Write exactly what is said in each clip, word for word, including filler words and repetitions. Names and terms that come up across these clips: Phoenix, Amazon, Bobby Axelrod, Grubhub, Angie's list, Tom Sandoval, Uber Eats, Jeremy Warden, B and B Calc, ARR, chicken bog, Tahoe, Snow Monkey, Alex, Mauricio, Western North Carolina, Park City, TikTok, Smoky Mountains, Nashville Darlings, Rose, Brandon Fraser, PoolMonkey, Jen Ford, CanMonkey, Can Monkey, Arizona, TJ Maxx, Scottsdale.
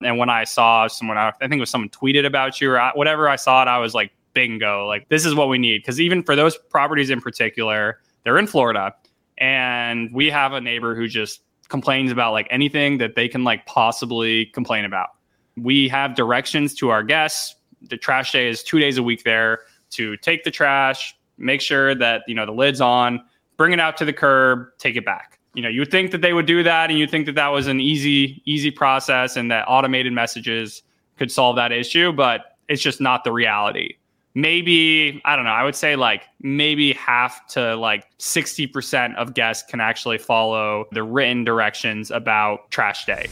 And when I saw someone, I think it was someone tweeted about you or I, whatever, I saw it, I was like, bingo, like this is what we need. Because even for those properties in particular, they're in Florida. And we have a neighbor who just complains about like anything that they can like possibly complain about. We have directions to our guests. The trash day is two days a week there to take the trash, make sure that, you know, the lid's on, bring it out to the curb, take it back. You know, you would think that they would do that, and you would think that that was an easy, easy process and that automated messages could solve that issue, but it's just not the reality. Maybe, I don't know, I would say like maybe half to like sixty percent of guests can actually follow the written directions about trash day.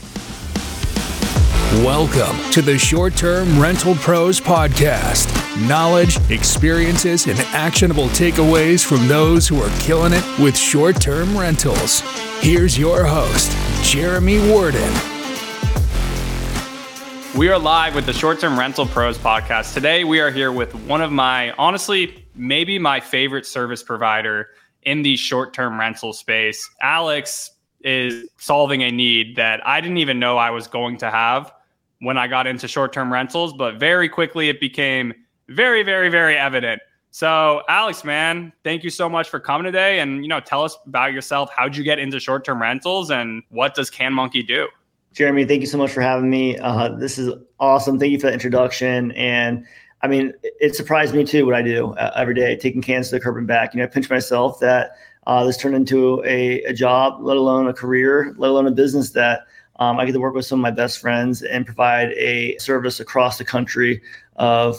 Welcome to the Short-Term Rental Pros Podcast. Knowledge, experiences, and actionable takeaways from those who are killing it with short-term rentals. Here's your host, Jeremy Warden. We are live with the Short-Term Rental Pros Podcast. Today, we are here with one of my, honestly, maybe my favorite service provider in the short-term rental space. Alex is solving a need that I didn't even know I was going to have when I got into short-term rentals, but very quickly it became very, very, very evident. So Alex, man, thank you so much for coming today. And, you know, tell us about yourself. How'd you get into short-term rentals and what does CanMonkey do? Jeremy, thank you so much for having me. Uh, this is awesome. Thank you for the introduction. And I mean, it surprised me too, what I do uh, every day, taking cans to the curb and back. You know, I pinch myself that uh, this turned into a, a job, let alone a career, let alone a business that Um, I get to work with some of my best friends and provide a service across the country of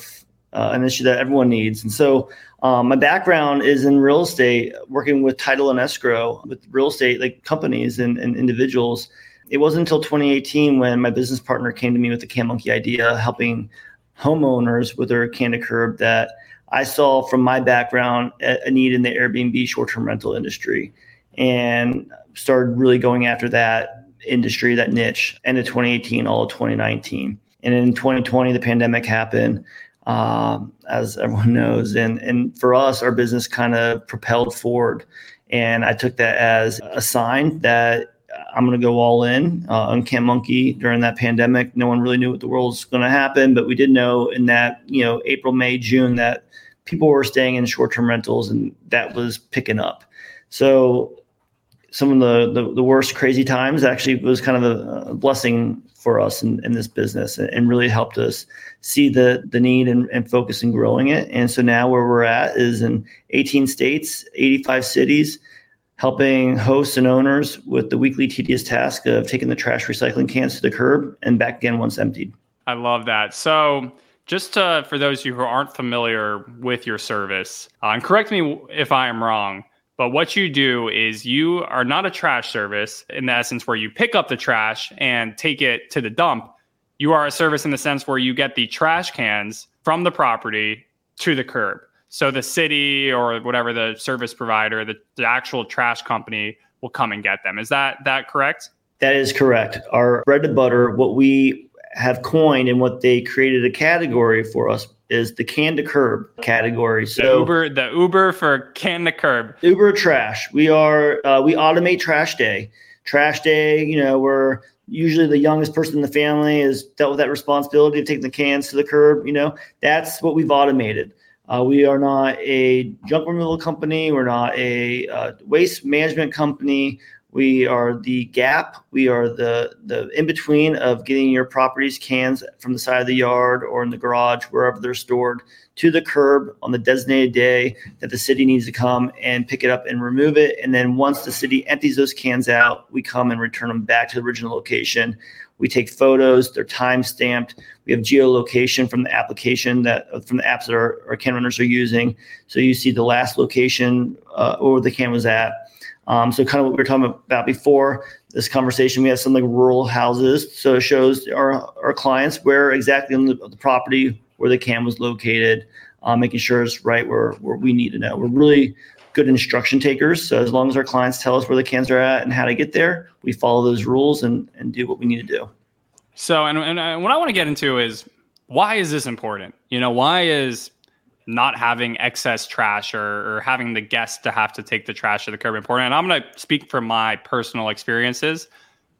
uh, an issue that everyone needs. And so um, my background is in real estate, working with title and escrow with real estate like companies and, and individuals. It wasn't until twenty eighteen when my business partner came to me with the CanMonkey idea, helping homeowners with their can to curb, that I saw from my background a need in the Airbnb short-term rental industry, and started really going after that industry, that niche, end of twenty eighteen, all of twenty nineteen. And in twenty twenty, the pandemic happened, um, as everyone knows. And and for us, our business kind of propelled forward. And I took that as a sign that I'm going to go all in uh, on CanMonkey during that pandemic. No one really knew what the world was going to happen, but we did know in that, you know, April, May, June, that people were staying in short-term rentals, and that was picking up. So some of the, the, the worst crazy times actually was kind of a, a blessing for us in, in this business, and, and really helped us see the the need and, and focus in growing it. And so now where we're at is in eighteen states, eighty-five cities, helping hosts and owners with the weekly tedious task of taking the trash recycling cans to the curb and back again once emptied. I love that. So just to, for those of you who aren't familiar with your service, uh, and correct me if I am wrong, but what you do is you are not a trash service in the essence where you pick up the trash and take it to the dump. You are a service in the sense where you get the trash cans from the property to the curb. So the city or whatever the service provider, the, the actual trash company will come and get them. Is that that correct? That is correct. Our bread and butter, what we have coined and what they created a category for us, is the can to curb category. So the Uber, the Uber for can to curb. Uber trash. We are uh, we automate trash day. Trash day. You know, we're usually the youngest person in the family is dealt with that responsibility of taking the cans to the curb. You know, that's what we've automated. Uh, we are not a junk removal company. We're not a uh, waste management company. We are the gap. We are the the in-between of getting your property's cans from the side of the yard or in the garage, wherever they're stored, to the curb on the designated day that the city needs to come and pick it up and remove it. And then once the city empties those cans out, we come and return them back to the original location. We take photos. They're time-stamped. We have geolocation from the application that from the apps that our, our can runners are using. So you see the last location uh, or the can was at. Um, so kind of what we were talking about before this conversation, we have some like rural houses. So it shows our, our clients where exactly on the, the property where the can was located, uh, making sure it's right where, where we need to know. We're really good instruction takers. So as long as our clients tell us where the cans are at and how to get there, we follow those rules and, and do what we need to do. So, and, and I, what I want to get into is, why is this important? You know, why is not having excess trash or, or having the guests to have to take the trash to the curb important? And I'm going to speak from my personal experiences.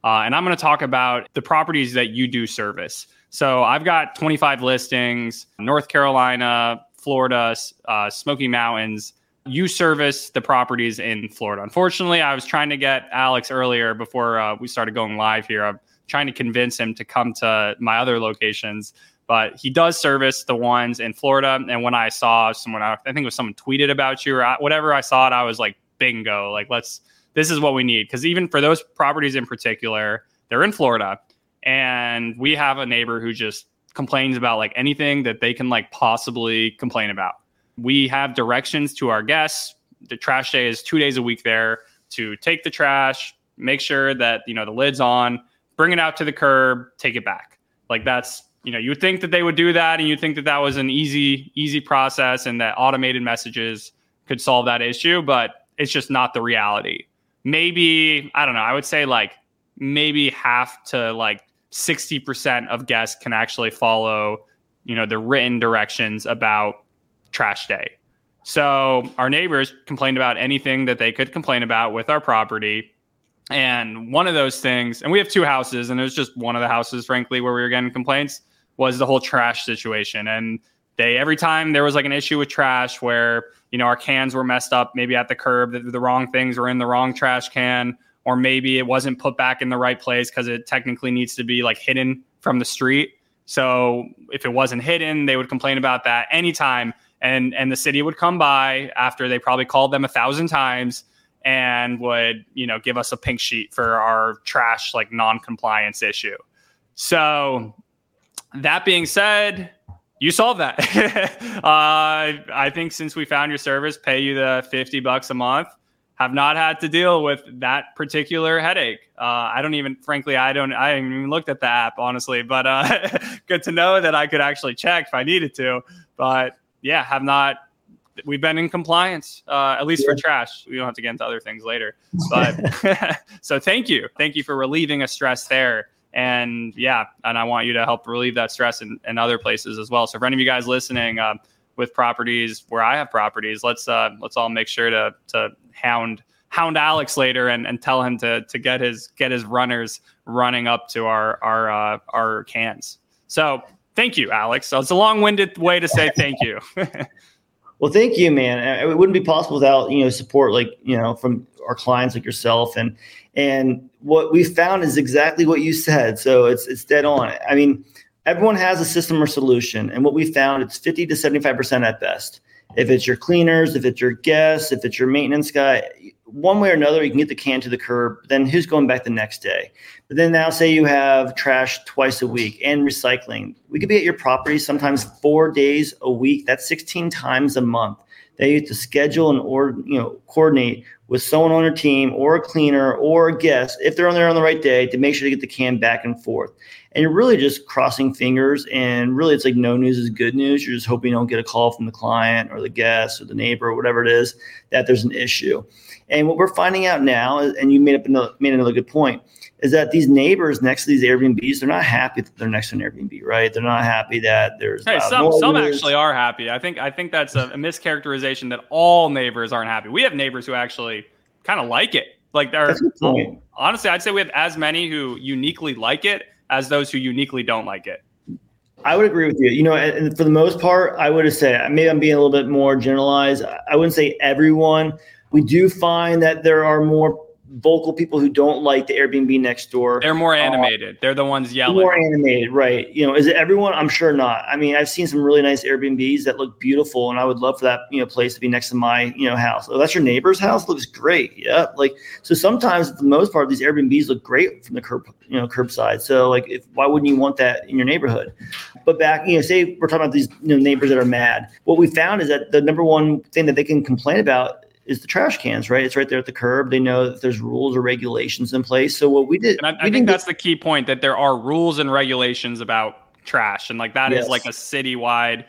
Uh, and I'm going to talk about the properties that you do service. So I've got twenty-five listings, North Carolina, Florida, uh, Smoky Mountains. You service the properties in Florida. Unfortunately, I was trying to get Alex earlier before uh, we started going live here. I'm trying to convince him to come to my other locations, but he does service the ones in Florida. And when I saw someone, I think it was someone tweeted about you or I, whatever I saw it, I was like, bingo, like let's, this is what we need. Because even for those properties in particular, they're in Florida. And we have a neighbor who just complains about like anything that they can like possibly complain about. We have directions to our guests. The trash day is two days a week there to take the trash, make sure that, you know, the lid's on, bring it out to the curb, take it back. Like that's, you know, you would think that they would do that. And you think that that was an easy, easy process and that automated messages could solve that issue. But it's just not the reality. Maybe, I don't know, I would say like maybe half to like sixty percent of guests can actually follow, you know, the written directions about trash day. So our neighbors complained about anything that they could complain about with our property. And one of those things, and we have two houses, and it was just one of the houses, frankly, where we were getting complaints, was the whole trash situation. And they, every time there was like an issue with trash where, you know, our cans were messed up, maybe at the curb, the, the wrong things were in the wrong trash can, or maybe it wasn't put back in the right place because it technically needs to be like hidden from the street. So if it wasn't hidden, they would complain about that anytime. And and the city would come by after they probably called them a thousand times and would, you know, give us a pink sheet for our trash, like non-compliance issue. So that being said, you solve that. uh, I think since we found your service, pay you the fifty bucks a month, have not had to deal with that particular headache. Uh, I don't even, frankly, I don't, I haven't even looked at the app, honestly, but uh, good to know that I could actually check if I needed to, but yeah, have not. We've been in compliance, uh, at least yeah. for trash. We don't have to get into other things later. But so thank you. Thank you for relieving a stress there. And yeah, and I want you to help relieve that stress in, in other places as well. So for any of you guys listening uh, with properties where I have properties, let's uh, let's all make sure to to hound hound Alex later and, and tell him to to get his get his runners running up to our our uh, our cans. So thank you, Alex. So it's a long-winded way to say thank you. Well, thank you, man. It wouldn't be possible without, you know, support like, you know, from our clients like yourself. And and what we found is exactly what you said. So it's it's dead on. I mean, everyone has a system or solution. And what we found, it's fifty to seventy-five percent at best. If it's your cleaners, if it's your guests, if it's your maintenance guy, one way or another, you can get the can to the curb. Then who's going back the next day? But then now say you have trash twice a week and recycling. We could be at your property sometimes four days a week. That's sixteen times a month. They have to schedule and or you know coordinate with someone on their team or a cleaner or a guest if they're on there on the right day to make sure to get the can back and forth. And you're really just crossing fingers, and really it's like no news is good news. You're just hoping you don't get a call from the client or the guest or the neighbor or whatever it is that there's an issue. And what we're finding out now, and you made up another, made another good point, is that these neighbors next to these Airbnbs, they're not happy that they're next to an Airbnb, right? They're not happy that there's hey, some noise. Some actually are happy. I think I think that's a, a mischaracterization that all neighbors aren't happy. We have neighbors who actually kind of like it. Like they're um, honestly, I'd say we have as many who uniquely like it as those who uniquely don't like it. I would agree with you. You know, and for the most part, I would have said, maybe I'm being a little bit more generalized. I wouldn't say everyone. We do find that there are more vocal people who don't like the Airbnb next door. They're more animated. Uh, they're the ones yelling. More animated, right. You know, is it everyone? I'm sure not. I mean, I've seen some really nice Airbnbs that look beautiful, and I would love for that, you know, place to be next to my, you know, house. Oh, that's your neighbor's house? Looks great. Yeah. Like, so sometimes for the most part, these Airbnbs look great from the curb, you know, curbside. So like, if, why wouldn't you want that in your neighborhood? But back, you know, say we're talking about these, you know, neighbors that are mad. What we found is that the number one thing that they can complain about is the trash cans, right? It's right there at the curb. They know that there's rules or regulations in place. So what we did, and I, I think that's the key point, that there are rules and regulations about trash. And like that yes. is like a citywide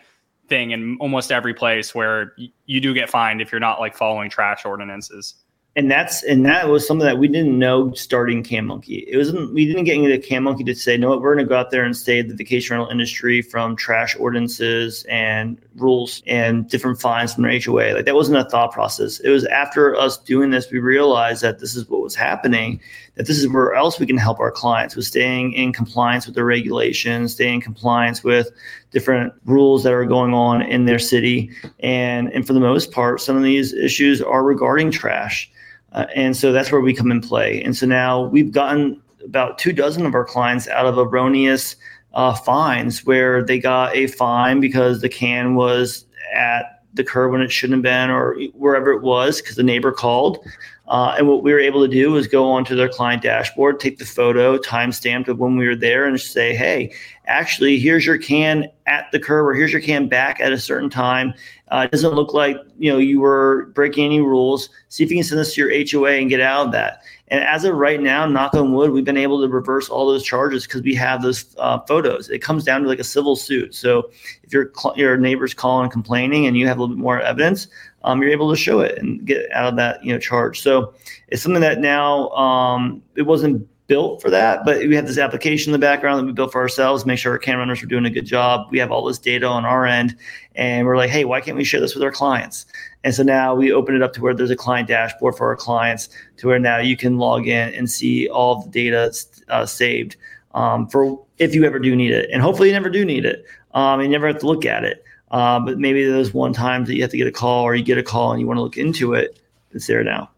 thing in almost every place where y- you do get fined if you're not like following trash ordinances. And that's and that was something that we didn't know starting CanMonkey. It wasn't we didn't get into CanMonkey to say, no, we're going to go out there and save the vacation rental industry from trash ordinances and rules and different fines from their H O A. Like, that wasn't a thought process. It was after us doing this, we realized that this is what was happening, that this is where else we can help our clients with staying in compliance with the regulations, staying in compliance with different rules that are going on in their city. And and for the most part, some of these issues are regarding trash. Uh, and so that's where we come in play. And so now we've gotten about two dozen of our clients out of erroneous uh, fines, where they got a fine because the can was at the curb when it shouldn't have been, or wherever it was, because the neighbor called. Uh, and what we were able to do was go onto their client dashboard, take the photo, timestamped of when we were there, and say, hey, actually, here's your can at the curb, or here's your can back at a certain time. Uh, it doesn't look like, you know, you were breaking any rules. See if you can send this to your H O A and get out of that. And as of right now, knock on wood, we've been able to reverse all those charges because we have those uh, photos. It comes down to like a civil suit. So if your your neighbor's calling and complaining and you have a little bit more evidence, um, you're able to show it and get out of that, you know, charge. So it's something that now um, it wasn't built for that, but we have this application in the background that we built for ourselves, make sure our can runners are doing a good job. We have all this data on our end, and we're like, hey, why can't we share this with our clients? And so now we open it up to where there's a client dashboard for our clients, to where now you can log in and see all of the data uh, saved um, for if you ever do need it. And hopefully you never do need it. Um, you never have to look at it. Uh, but maybe there's one time that you have to get a call, or you get a call and you want to look into it. It's there now.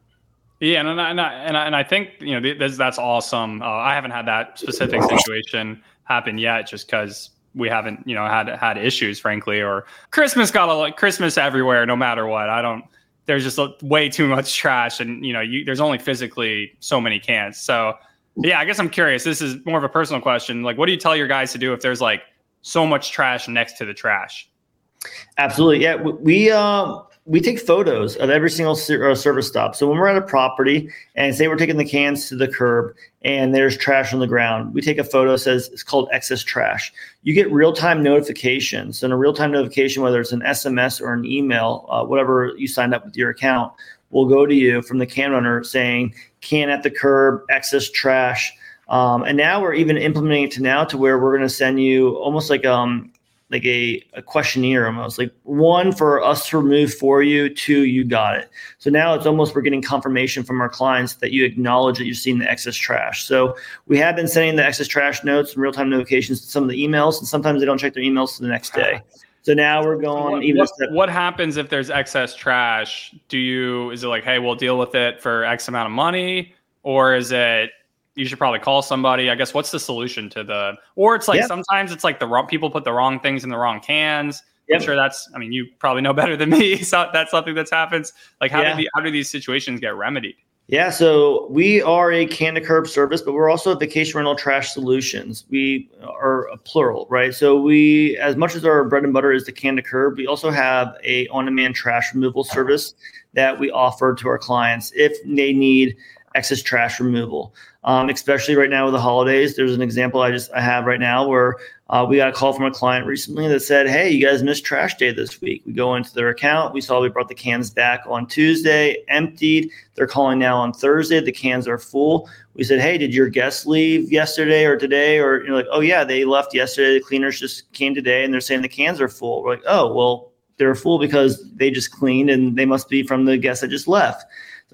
Yeah, and I, and I, and I, and I think, you know, this, that's awesome. Uh, I haven't had that specific situation happen yet, just because we haven't, you know, had had issues, frankly. Or Christmas got a lot, Christmas everywhere, no matter what. I don't. There's just way too much trash, and you know, you, there's only physically so many cans. So yeah, I guess I'm curious. This is more of a personal question. Like, what do you tell your guys to do if there's like so much trash next to the trash? Absolutely. Yeah, we. Uh... We take photos of every single service stop. So when we're at a property and say we're taking the cans to the curb and there's trash on the ground, we take a photo that says it's called excess trash. You get real-time notifications, and a real-time notification, whether it's an S M S or an email, uh, whatever you signed up with your account, will go to you from the can runner saying can at the curb, excess trash. Um, and now we're even implementing it to now to where we're going to send you almost like um. like a, a questionnaire almost, like one for us to remove for you, two, you got it. So now it's almost we're getting confirmation from our clients that you acknowledge that you've seen the excess trash. So we have been sending the excess trash notes and real-time notifications to some of the emails, and sometimes they don't check their emails to the next day. So now we're going what, even what, step- what happens if there's excess trash? Do you, is it like, hey, we'll deal with it for X amount of money? Or is it, you should probably call somebody, I guess? What's the solution to the, or it's like, yep. Sometimes it's like the wrong people put the wrong things in the wrong cans. Yep. I'm sure that's, I mean, you probably know better than me. So that's something that's happens. Like how yeah. do the, how do these situations get remedied? Yeah. So we are a can to curb service, but we're also a vacation rental trash solutions. We are a plural, right? So we, as much as our bread and butter is the can to curb, we also have a on-demand trash removal service that we offer to our clients if they need excess trash removal, um, especially right now with the holidays. There's an example I just I have right now where uh, we got a call from a client recently that said, hey, you guys missed trash day this week. We go into their account. We saw we brought the cans back on Tuesday, emptied. They're calling now on Thursday. The cans are full. We said, hey, did your guests leave yesterday or today? Or you're know, like, oh, yeah, they left yesterday. The cleaners just came today, and they're saying the cans are full. We're like, oh, well, they're full because they just cleaned, and they must be from the guests that just left.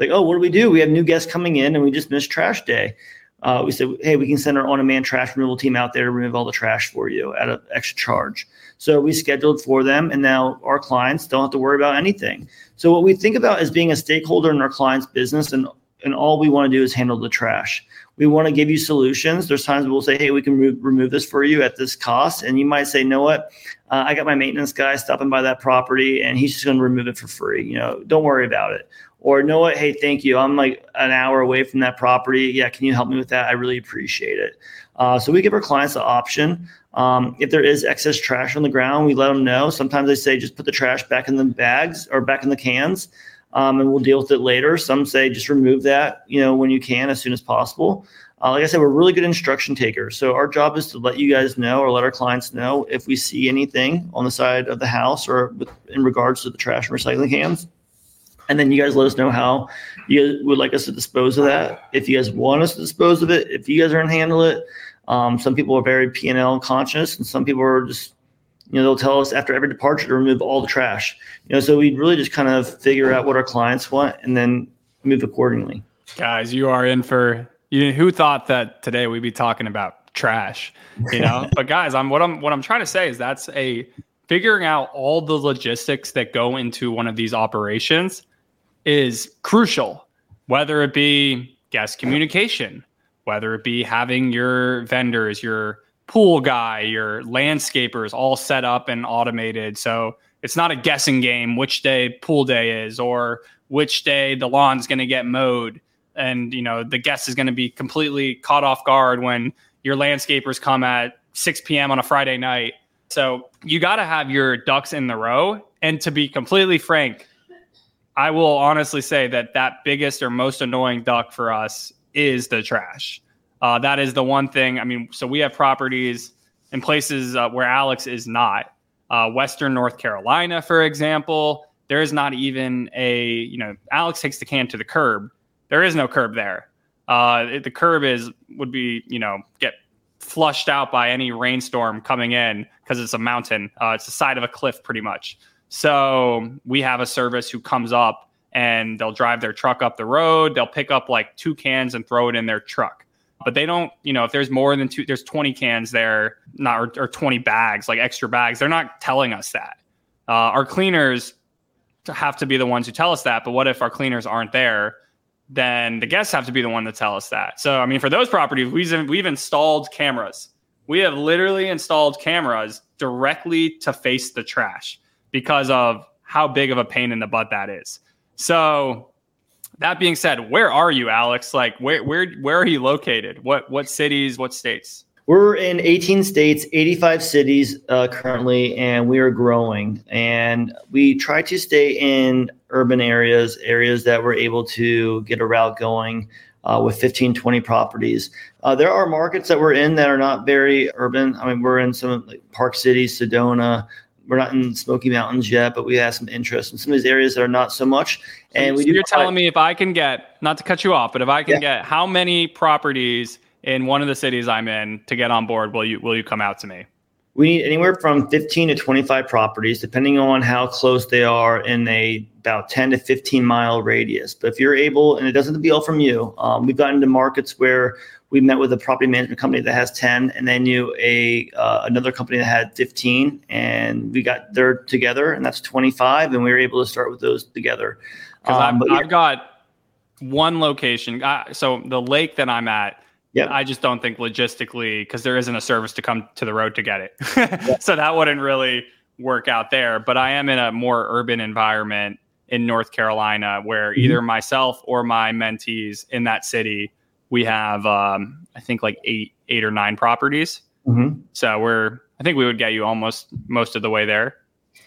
Like, oh, what do we do? We have new guests coming in and we just missed trash day. Uh, we said, hey, we can send our on-demand trash removal team out there to remove all the trash for you at an extra charge. So we scheduled for them, and now our clients don't have to worry about anything. So what we think about is being a stakeholder in our client's business, and and all we want to do is handle the trash. We want to give you solutions. There's times we'll say, hey, we can re- remove this for you at this cost. And you might say, you know what? Uh, I got my maintenance guy stopping by that property, and he's just going to remove it for free. You know, don't worry about it. Or, you know what? Hey, thank you. I'm like an hour away from that property. Yeah, can you help me with that? I really appreciate it. Uh, so we give our clients the option. Um, if there is excess trash on the ground, we let them know. Sometimes they say just put the trash back in the bags or back in the cans, um, and we'll deal with it later. Some say just remove that, you know, when you can, as soon as possible. Uh, like I said, we're really good instruction takers. So our job is to let you guys know, or let our clients know, if we see anything on the side of the house or with, in regards to the trash and recycling cans. And then you guys let us know how you guys would like us to dispose of that. If you guys want us to dispose of it, if you guys aren't handle it. Um, some people are very P and L conscious, and some people are just, you know, they'll tell us after every departure to remove all the trash. You know, so we really just kind of figure out what our clients want and then move accordingly. Guys, you are in for you. Who thought that today we'd be talking about trash? You know, but guys, I'm what I'm what I'm trying to say is that's a figuring out all the logistics that go into one of these operations is crucial, whether it be guest communication, whether it be having your vendors, your pool guy, your landscapers all set up and automated. So it's not a guessing game which day pool day is or which day the lawn's going to get mowed. And, you know, the guest is going to be completely caught off guard when your landscapers come at six p.m. on a Friday night. So you got to have your ducks in the row. And to be completely frank, I will honestly say that that biggest or most annoying duck for us is the trash. Uh, that is the one thing. I mean, so we have properties in places uh, where Alex is not. Uh, Western North Carolina, for example, there is not even a, you know, Alex takes the can to the curb. There is no curb there. Uh, it, the curb is would be, you know, get flushed out by any rainstorm coming in because it's a mountain. Uh, it's the side of a cliff pretty much. So we have a service who comes up and they'll drive their truck up the road. They'll pick up like two cans and throw it in their truck. But they don't, you know, if there's more than two, there's twenty cans there, not or, or twenty bags, like extra bags. They're not telling us that. Uh, our cleaners have to be the ones who tell us that. But what if our cleaners aren't there? Then the guests have to be the one to tell us that. So, I mean, for those properties, we've, we've installed cameras. We have literally installed cameras directly to face the trash because of how big of a pain in the butt that is. So that being said, where are you, Alex? Like where where where are you located? What what cities, what states? We're in eighteen states, eighty-five cities uh, currently, and we are growing. And we try to stay in urban areas, areas that we're able to get a route going uh, with fifteen, twenty properties. Uh, there are markets that we're in that are not very urban. I mean, we're in some like Park City, Sedona. We're not in Smoky Mountains yet, but we have some interest in some of these areas that are not so much. And so we do you're telling me if I can get, not to cut you off, but if I can yeah. get how many properties in one of the cities I'm in to get on board, will you will you come out to me? We need anywhere from fifteen to twenty-five properties, depending on how close they are in a about ten to fifteen mile radius. But if you're able, and it doesn't have to be all from you, um, we've gotten to markets where we met with a property management company that has ten, and they knew a uh, another company that had fifteen, and we got there together, and that's twenty-five, and we were able to start with those together. Um, I've, yeah. I've got one location. Uh, so the lake that I'm at, Yep. I just don't think logistically, because there isn't a service to come to the road to get it. Yep. So that wouldn't really work out there. But I am in a more urban environment in North Carolina where mm-hmm. either myself or my mentees in that city, we have, um, I think, like eight eight or nine properties. Mm-hmm. So we're I think we would get you almost most of the way there.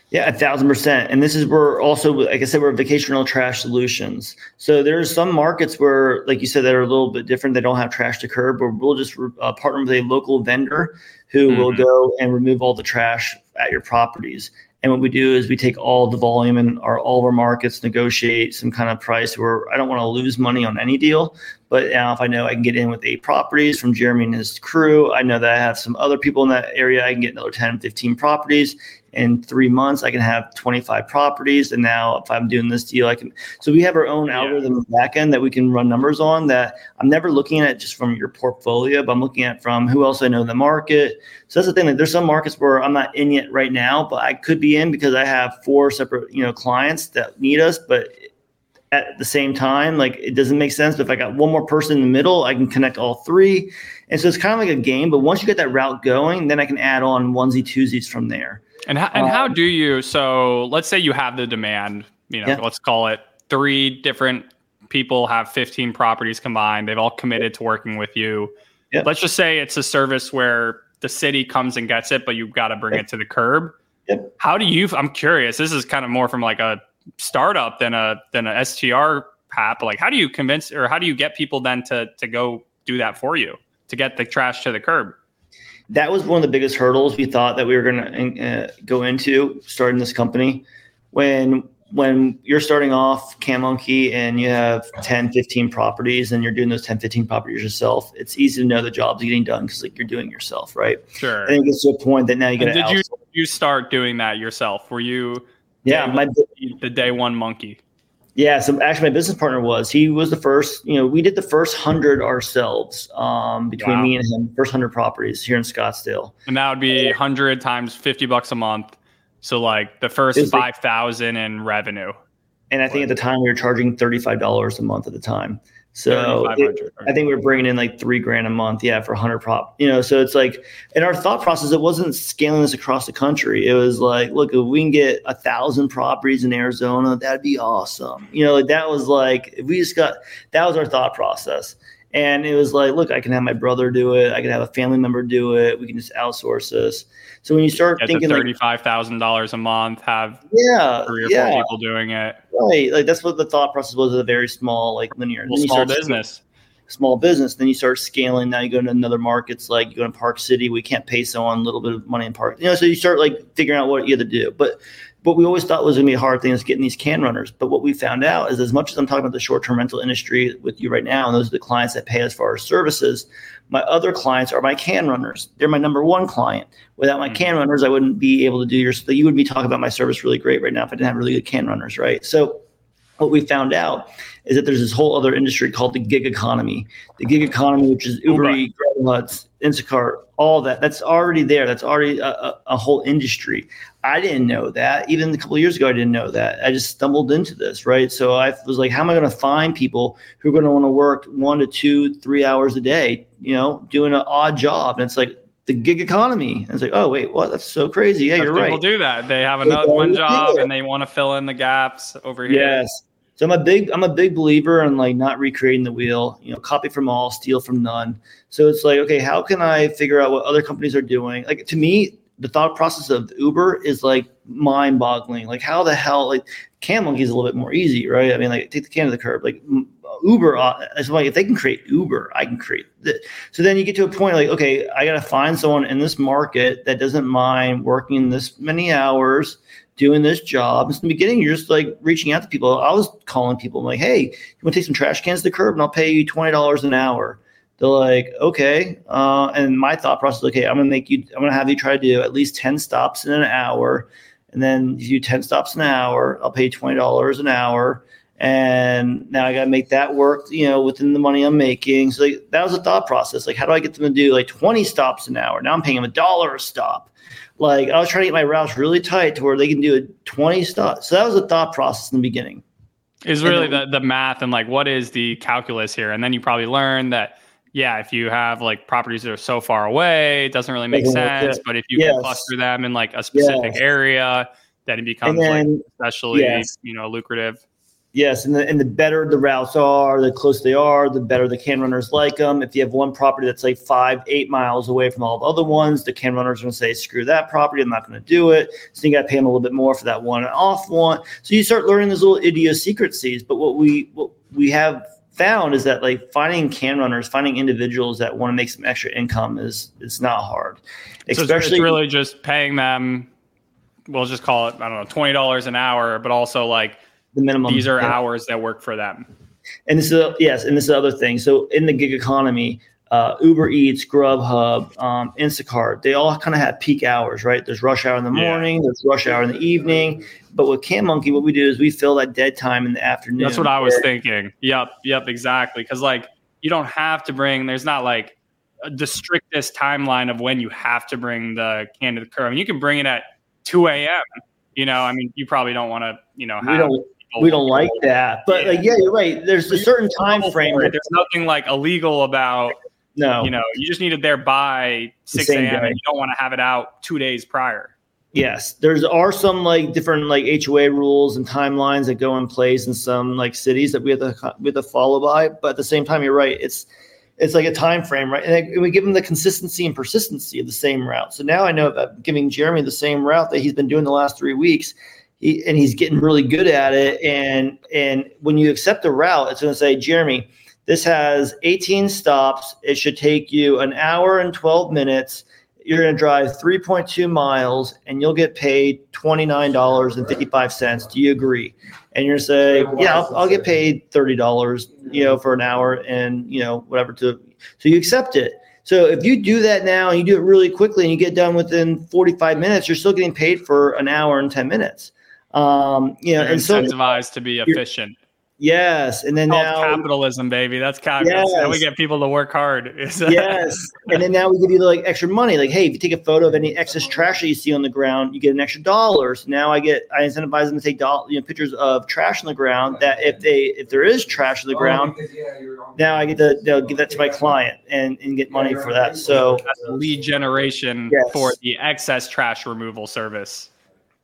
Yeah, a thousand percent. And this is where also, like I said, we're vacational trash solutions. So there's some markets where, like you said, that are a little bit different. They don't have trash to curb, but we'll just uh, partner with a local vendor who mm-hmm. will go and remove all the trash at your properties. And what we do is we take all the volume in our, all of our markets, negotiate some kind of price where I don't want to lose money on any deal. But now if I know I can get in with eight properties from Jeremy and his crew, I know that I have some other people in that area. I can get another ten, fifteen properties. In three months, I can have twenty-five properties. And now if I'm doing this deal, I can. So we have our own algorithm yeah. back end that we can run numbers on that I'm never looking at just from your portfolio, but I'm looking at from who else I know in the market. So that's the thing. Like, there's some markets where I'm not in yet right now, but I could be in because I have four separate, you know, clients that need us. But at the same time, like it doesn't make sense. But if I got one more person in the middle, I can connect all three. And so it's kind of like a game. But once you get that route going, then I can add on onesie twosies from there. And how, and how do you, so let's say you have the demand, you know, yeah. let's call it three different people have fifteen properties combined. They've all committed to working with you. Yeah. Let's just say it's a service where the city comes and gets it, but you've got to bring yeah. it to the curb. Yeah. How do you, I'm curious, this is kind of more from like a startup than a, than a S T R pap. Like how do you convince, or how do you get people then to, to go do that for you to get the trash to the curb? That was one of the biggest hurdles we thought that we were going to uh, go into starting this company. When when you're starting off CanMonkey and you have ten, fifteen properties and you're doing those ten, fifteen properties yourself, it's easy to know the job's getting done because like you're doing it yourself, right? Sure. And it gets to a point that now you got to outsource. Did you start doing that yourself? Were you yeah, my, the day one monkey? Yeah. So actually my business partner was, he was the first, you know, we did the first hundred ourselves um, between wow. me and him, first hundred properties here in Scottsdale. And that would be a hundred times fifty bucks a month. So like the first five thousand like, in revenue. And I think at the time we were charging thirty-five dollars a month at the time. So it, I think we were bringing in like three grand a month. Yeah. For a hundred prop, you know, so it's like, in our thought process, it wasn't scaling this across the country. It was like, look, if we can get a thousand properties in Arizona, that'd be awesome. You know, like that was like, we just got, that was our thought process. And it was like, look, I can have my brother do it. I can have a family member do it. We can just outsource this. So when you start Get thinking thirty-five thousand dollars like, a month, have yeah, three or yeah. four people doing it. Right. Like that's what the thought process was, a very small, like linear. Well, small business. Small business. Then you start scaling. Now you go into another markets, like you go to Park City. We can't pay someone a little bit of money in Park. You know, so you start like figuring out what you have to do. But what we always thought was going to be a hard thing is getting these can runners. But what we found out is, as much as I'm talking about the short-term rental industry with you right now, and those are the clients that pay us for our services, my other clients are my can runners. They're my number one client. Without my mm-hmm. can runners, I wouldn't be able to do your – you would be talking about my service really great right now if I didn't have really good can runners, right? So what we found out is that there's this whole other industry called the gig economy. The gig economy, which is Uber Eats, Grubhub, Instacart, all that, that's already there. That's already a, a, a whole industry. I didn't know that. Even a couple of years ago, I didn't know that. I just stumbled into this, right? So I was like, how am I going to find people who are going to want to work one to two, three hours a day, you know, doing an odd job? And it's like the gig economy. And it's like, oh, wait, what? That's so crazy. Yeah, that's you're people right. People do that. They have another they one job and they want to fill in the gaps over here. Yes. So I'm a big I'm a big believer in like not recreating the wheel, you know, copy from all, steal from none. So it's like, okay, how can I figure out what other companies are doing? Like to me, the thought process of Uber is like mind boggling. Like how the hell, like CanMonkey is a little bit more easy, right? I mean, like take the can to the curb, like Uber. It's like if they can create Uber, I can create this. So then you get to a point like, okay, I got to find someone in this market that doesn't mind working this many hours, doing this job. In the beginning, you're just like reaching out to people. I was calling people. I'm like, hey, you want to take some trash cans to the curb and I'll pay you twenty dollars an hour. They're like, okay. Uh, and my thought process, okay, I'm going to make you, I'm going to have you try to do at least ten stops in an hour. And then if you do ten stops an hour, I'll pay you twenty dollars an hour. And now I got to make that work, you know, within the money I'm making. So like, that was a thought process. Like, how do I get them to do like twenty stops an hour? Now I'm paying them a dollar a stop. Like I was trying to get my routes really tight to where they can do a twenty stop. So that was a thought process in the beginning. Is really then, the, the math and like, what is the calculus here? And then you probably learn that, yeah, if you have like properties that are so far away, it doesn't really make sense. But if you yes. can cluster them in like a specific yes. area, then it becomes then, like especially, yes. you know, lucrative. Yes, and the and the better the routes are, the closer they are, the better the can runners like them. If you have one property that's like five, eight miles away from all the other ones, the can runners are going to say, screw that property, I'm not going to do it. So you got to pay them a little bit more for that one and off one. So you start learning those little idiosyncrasies. But what we what we have found is that like finding can runners, finding individuals that want to make some extra income is it's not hard. So especially it's really just paying them, we'll just call it, I don't know, twenty dollars an hour, but also like, the minimum. These are yeah. hours that work for them. And this is a, yes, and this is the other thing. So in the gig economy, uh, Uber Eats, Grubhub, um, Instacart, they all kind of have peak hours, right? There's rush hour in the morning, yeah. there's rush hour in the evening. But with CanMonkey, what we do is we fill that dead time in the afternoon. That's what I was thinking. Yep, yep, exactly. Because like you don't have to bring. There's not like the strictest timeline of when you have to bring the can to the curb. I mean, you can bring it at two a.m. You know, I mean, you probably don't want to. You know, have we don't like that, but yeah. Like, yeah, you're right. There's a certain time frame. There's nothing like illegal about, no, you know, you just need it there by six a.m. and you don't want to have it out two days prior. Yes. There's are some like different like H O A rules and timelines that go in place in some like cities that we have to, we have to follow by, but at the same time, you're right. It's, it's like a time frame, right? And we give them the consistency and persistency of the same route. So now I know about giving Jeremy the same route that he's been doing the last three weeks. He, and he's getting really good at it. And and when you accept the route, it's going to say, Jeremy, this has eighteen stops. It should take you an hour and twelve minutes. you're going to drive three point two miles and you'll get paid twenty-nine dollars and fifty-five cents. Do you agree? And you're going to say, yeah, I'll, I'll get paid thirty dollars, you know, for an hour and, you know, whatever to, so you accept it. So if you do that now and you do it really quickly and you get done within forty-five minutes, you're still getting paid for an hour and ten minutes. Um, you know, you're and incentivized so, to be efficient. Yes. And then now capitalism, baby, that's capitalism. Yes. How we get people to work hard. Yes. And then now we give you like extra money. Like, hey, if you take a photo of any excess trash that you see on the ground, you get an extra dollar. So now I get, I incentivize them to take doll, you know, pictures of trash on the ground that if they, if there is trash on the ground, now I get to, they'll give that to my client and, and get money for that. So that's a lead generation yes. for the excess trash removal service.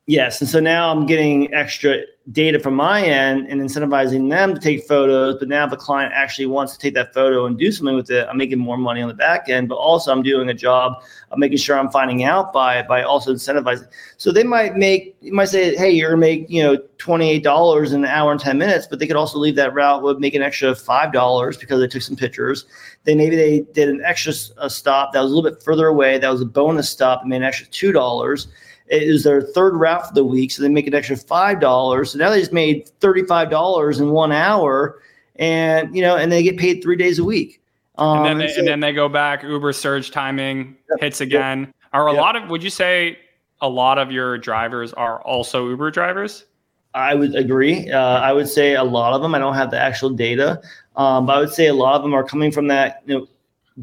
Yes. And so now I'm getting extra data from my end and incentivizing them to take photos. But now if a client actually wants to take that photo and do something with it, I'm making more money on the back end. But also I'm doing a job of making sure I'm finding out by by also incentivizing. So they might make you might say, hey, you're going to make, you know, twenty-eight dollars an hour and ten minutes. But they could also leave that route with making an extra five dollars because they took some pictures. Then maybe they did an extra a stop that was a little bit further away. That was a bonus stop and made an extra two dollars. It is their third route for the week, so they make an extra five dollars. So now they just made thirty-five dollars in one hour, and you know, and they get paid three days a week. Um, and, then they, and, so, and then they go back. Uber surge timing yep, hits again. Yep, are a yep. lot of? Would you say a lot of your drivers are also Uber drivers? I would agree. Uh, I would say a lot of them. I don't have the actual data, um, but I would say a lot of them are coming from that, you know,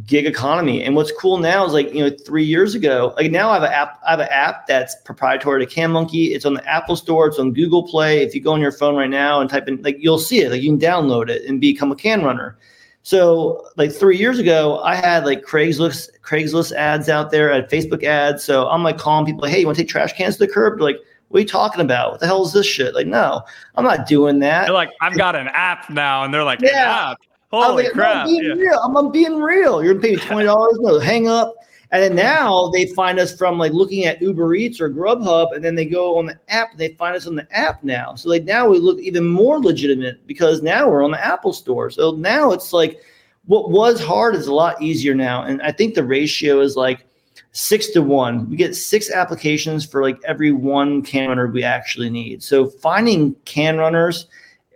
gig economy. And what's cool now is like, you know, three years ago, like now I have an app, I have an app that's proprietary to CanMonkey. It's on the Apple Store. It's on Google Play. If you go on your phone right now and type in, like, you'll see it, like you can download it and become a can runner. So like three years ago, I had like Craigslist, Craigslist ads out there, I had Facebook ads. So I'm like calling people, hey, you want to take trash cans to the curb? They're like, what are you talking about? What the hell is this shit? Like, no, I'm not doing that. They're like, I've got an app now. And they're like, yeah. An app. Holy I'm like, crap. No, I'm, being yeah. real. I'm, I'm being real. You're paying twenty dollars. No, hang up. And then now they find us from like looking at Uber Eats or Grubhub, and then they go on the app and they find us on the app now. So like now we look even more legitimate because now we're on the Apple Store. So now it's like what was hard is a lot easier now. And I think the ratio is like six to one. We get six applications for like every one can runner we actually need. So finding can runners,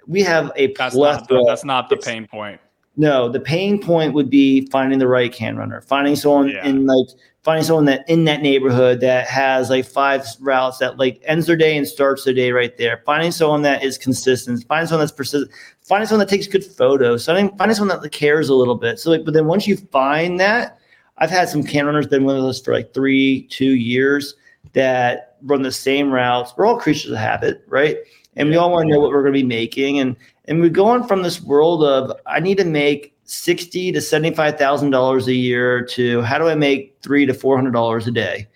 we have a plethora. That's not the pain point. No, the pain point would be finding the right can runner, finding someone yeah. in like finding someone that in that neighborhood that has like five routes that like ends their day and starts their day right there. Finding someone that is consistent, finding someone that's persistent, finding someone that takes good photos, finding finding someone that cares a little bit. So, like, but then once you find that, I've had some can runners been with us for like three, two years that run the same routes. We're all creatures of habit, right? And we all want to know what we're going to be making. And and we're going from this world of I need to make sixty to seventy-five thousand dollars a year to how do I make three to four hundred dollars a day?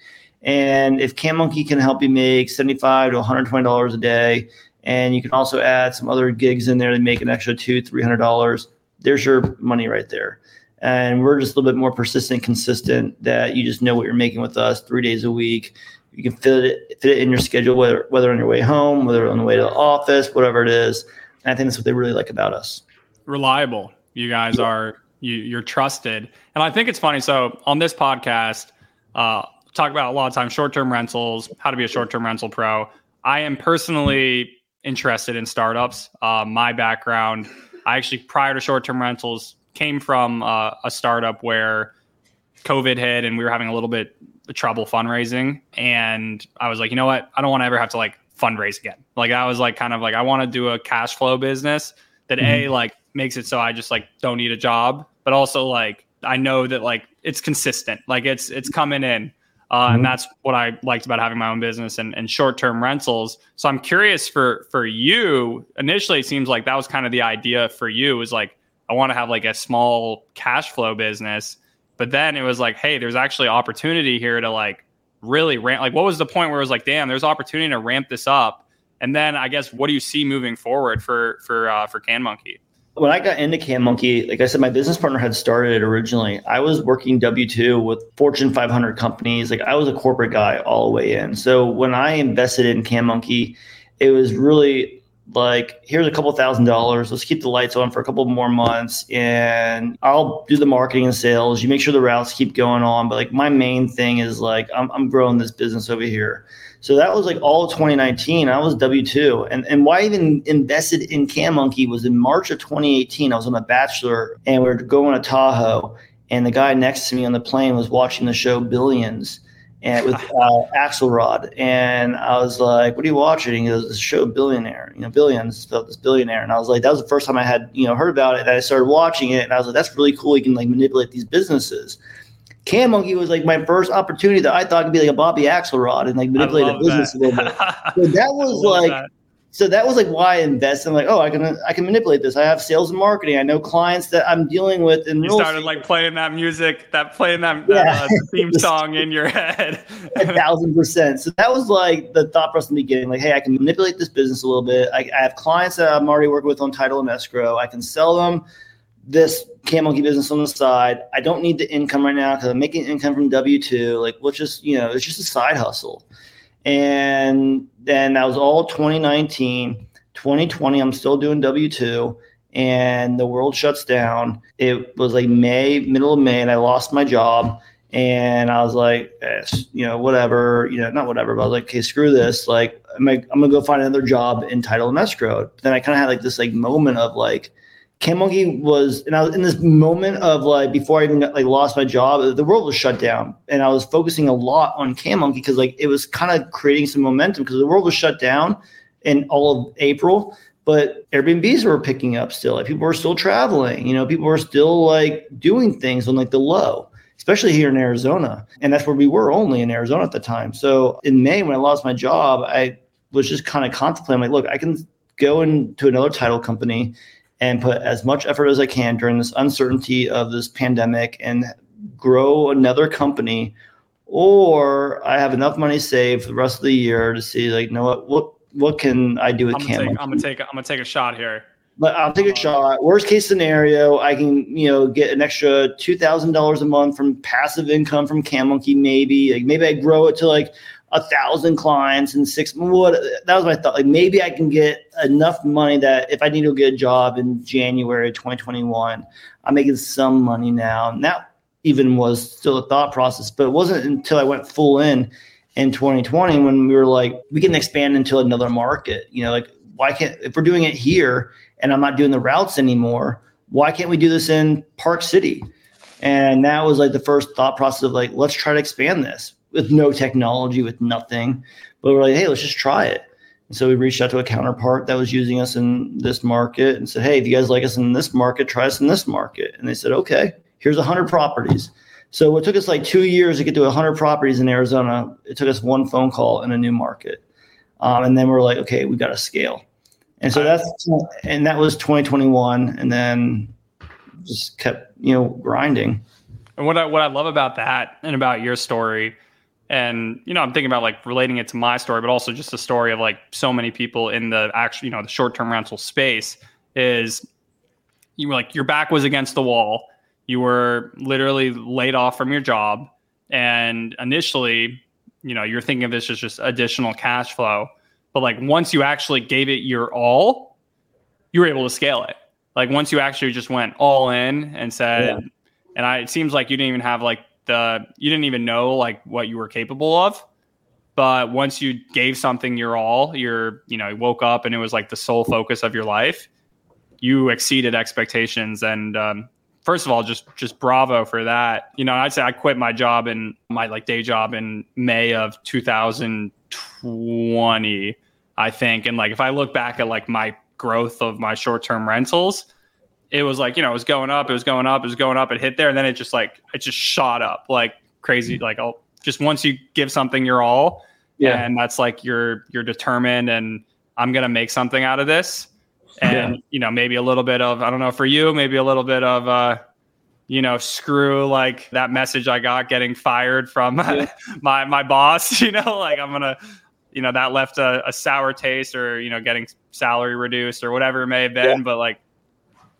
And if CanMonkey can help you make seventy-five to one hundred twenty dollars a day, and you can also add some other gigs in there to make an extra two, three hundred dollars, there's your money right there. And we're just a little bit more persistent, consistent, that you just know what you're making with us three days a week. You can fit it fit it in your schedule, whether whether on your way home, whether on the way to the office, whatever it is. And I think that's what they really like about us. Reliable. You guys are, you, you're trusted. And I think it's funny. So on this podcast, uh, talk about a lot of times short-term rentals, how to be a short-term rental pro. I am personally interested in startups. Uh, my background, I actually, prior to short-term rentals, came from uh, a startup where COVID hit and we were having a little bit trouble fundraising, and I was like, you know what, I don't want to ever have to like fundraise again. Like I was like kind of like I want to do a cash flow business that mm-hmm. a like makes it so I just like don't need a job, but also like I know that like it's consistent, like it's it's coming in uh mm-hmm. and that's what I liked about having my own business and, and short-term rentals. So I'm curious for for you, initially it seems like that was kind of the idea for you, is like I want to have like a small cash flow business. But then it was like, hey, there's actually opportunity here to like really ramp. Like, what was the point where it was like, damn, there's opportunity to ramp this up? And then I guess, what do you see moving forward for for uh, for CanMonkey? When I got into CanMonkey, like I said, my business partner had started it originally. I was working W two with Fortune five hundred companies. Like I was a corporate guy all the way in. So when I invested in CanMonkey, it was really like, here's a couple thousand dollars. Let's keep the lights on for a couple more months and I'll do the marketing and sales. You make sure the routes keep going on. But like my main thing is like, I'm I'm growing this business over here. So that was like all of twenty nineteen. I was W two. And and why I even invested in CanMonkey was in March of twenty eighteen. I was on a bachelor and we were going to Tahoe. And the guy next to me on the plane was watching the show Billions. And with uh, Axelrod, and I was like, "What are you watching?" And he goes, "This show, Billionaire, you know, Billions, about this billionaire." And I was like, "That was the first time I had, you know, heard about it." And I started watching it, and I was like, "That's really cool. You can like manipulate these businesses." CanMonkey was like my first opportunity that I thought could be like a Bobby Axelrod and like manipulate a business that. a little bit. So that was like, that. so that was like why I invested. I'm like, "Oh, I can, I can manipulate this. I have sales and marketing. I know clients that I'm dealing with." And you started estate. like playing that music, that playing that, that yeah. uh, theme song in your head. A thousand percent. So that was like the thought process in the beginning. Like, hey, I can manipulate this business a little bit. I, I have clients that I'm already working with on title and escrow. I can sell them this CanMonkey business on the side. I don't need the income right now because I'm making income from W two. Like, let's just, you know, it's just a side hustle. And then that was all twenty nineteen. twenty twenty, I'm still doing W two. And the world shuts down. It was like May, middle of May, and I lost my job. And I was like, eh, you know, whatever, you know, not whatever, but I was like, okay, screw this. Like, I'm, like, I'm going to go find another job in title and escrow. But then I kind of had like this like moment of like, CanMonkey was, and I was in this moment of like, before I even got, like lost my job, the world was shut down. And I was focusing a lot on CanMonkey because like, it was kind of creating some momentum because the world was shut down in all of April, but Airbnbs were picking up still. Like people were still traveling, you know, people were still like doing things on like the low, especially here in Arizona. And that's where we were, only in Arizona at the time. So in May, when I lost my job, I was just kind of contemplating like, look, I can go into another title company and put as much effort as I can during this uncertainty of this pandemic and grow another company, or I have enough money saved for the rest of the year to see like, you know what, what, what can I do with CanMonkey? I'm gonna take, I'm gonna take a shot here. But I'll take a shot. Worst case scenario, I can, you know, get an extra two thousand dollars a month from passive income from CanMonkey. Maybe, like maybe I grow it to like a thousand clients in six months. That was my thought. Like maybe I can get enough money that if I need to get a job in January twenty twenty-one, I'm making some money now. And that even was still a thought process, but it wasn't until I went full in in twenty twenty when we were like, we can expand into another market. You know, like why can't, if we're doing it here and I'm not doing the routes anymore, why can't we do this in Park City? And that was like the first thought process of like, let's try to expand this. With no technology, with nothing, but we're like, hey, let's just try it. And so we reached out to a counterpart that was using us in this market and said, hey, if you guys like us in this market, try us in this market. And they said, okay, here's one hundred properties. So it took us like two years to get to one hundred properties in Arizona. It took us one phone call in a new market. Um, and then we're like, okay, we got to scale. And so that's, and that was twenty twenty-one. And then just kept, you know, grinding. And what I, what I love about that and about your story, and, you know, I'm thinking about like relating it to my story, but also just the story of like so many people in the actual, you know, the short-term rental space is you were like, your back was against the wall. You were literally laid off from your job. And initially, you know, you're thinking of this as just additional cash flow. But like once you actually gave it your all, you were able to scale it. Like once you actually just went all in and said, yeah. and I, it seems like you didn't even have like, The you didn't even know like what you were capable of, but once you gave something your all, your you know you woke up and it was like the sole focus of your life. You exceeded expectations, and um, first of all, just just bravo for that. You know, I'd say I quit my job in my like day job in May of two thousand twenty, I think. And like if I look back at like my growth of my short-term rentals, it was like, you know, it was going up, it was going up, it was going up, it hit there. And then it just like, it just shot up like crazy. Like I'll just, once you give something your all, yeah, and that's like, you're, you're determined and I'm going to make something out of this. And, yeah. you know, maybe a little bit of, I don't know for you, maybe a little bit of, uh, you know, screw like that message I got getting fired from yeah. my, my boss, you know, like I'm going to, you know, that left a, a sour taste or, you know, getting salary reduced or whatever it may have been, yeah. but like,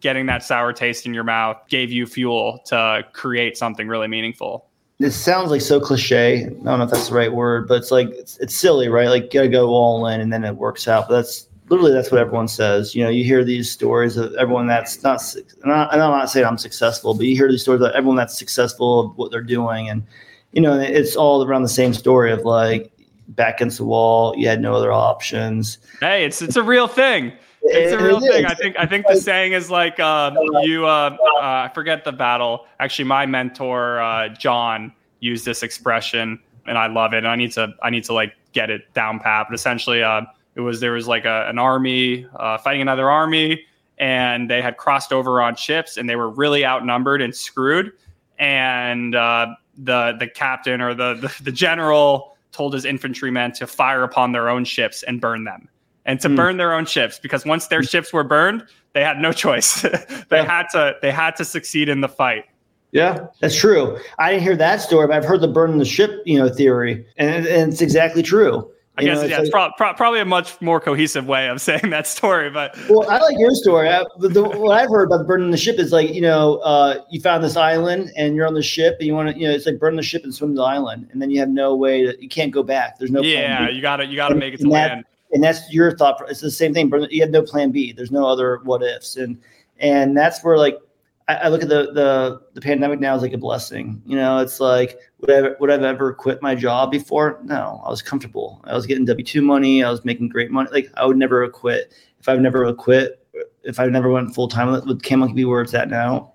getting that sour taste in your mouth gave you fuel to create something really meaningful. This sounds like so cliche. I don't know if that's the right word, but it's like, it's, it's silly, right? Like you gotta go all in and then it works out. But that's literally that's what everyone says. You know, you hear these stories of everyone that's not, and I'm not saying I'm successful, but you hear these stories of everyone that's successful of what they're doing. And, you know, it's all around the same story of like back against the wall. You had no other options. Hey, it's, it's a real thing. It's a real thing. I think I think the saying is like uh, you. Uh, uh, I forget the battle. Actually, my mentor uh, John used this expression, and I love it. And I need to I need to like get it down pat. But essentially, uh, it was there was like a, an army uh, fighting another army, and they had crossed over on ships, and they were really outnumbered and screwed. And uh, the the captain or the, the the general told his infantrymen to fire upon their own ships and burn them. And to mm. burn their own ships, because once their ships were burned, they had no choice. they yeah. had to they had to succeed in the fight. Yeah, that's true. I didn't hear that story, but I've heard the burn the ship, you know, theory, and, and it's exactly true. I you guess know, it's, yeah, like, it's pro- pro- probably a much more cohesive way of saying that story. But well, I like your story. I, the, what I've heard about burning the ship is like, you know, uh, you found this island and you're on the ship and you want to, you know, it's like burn the ship and swim to the island, and then you have no way to, you can't go back. There's no yeah. You got to you got to make it to that, land. And that's your thought. It's the same thing, but you have no plan B. There's no other what ifs. And and that's where, like, I, I look at the, the the pandemic now as like a blessing. You know, it's like, would I, would I have ever quit my job before? No, I was comfortable. I was getting W two money. I was making great money. Like, I would never have quit. If I've never quit, if I never went full-time, would CanMonkey be where it's at now?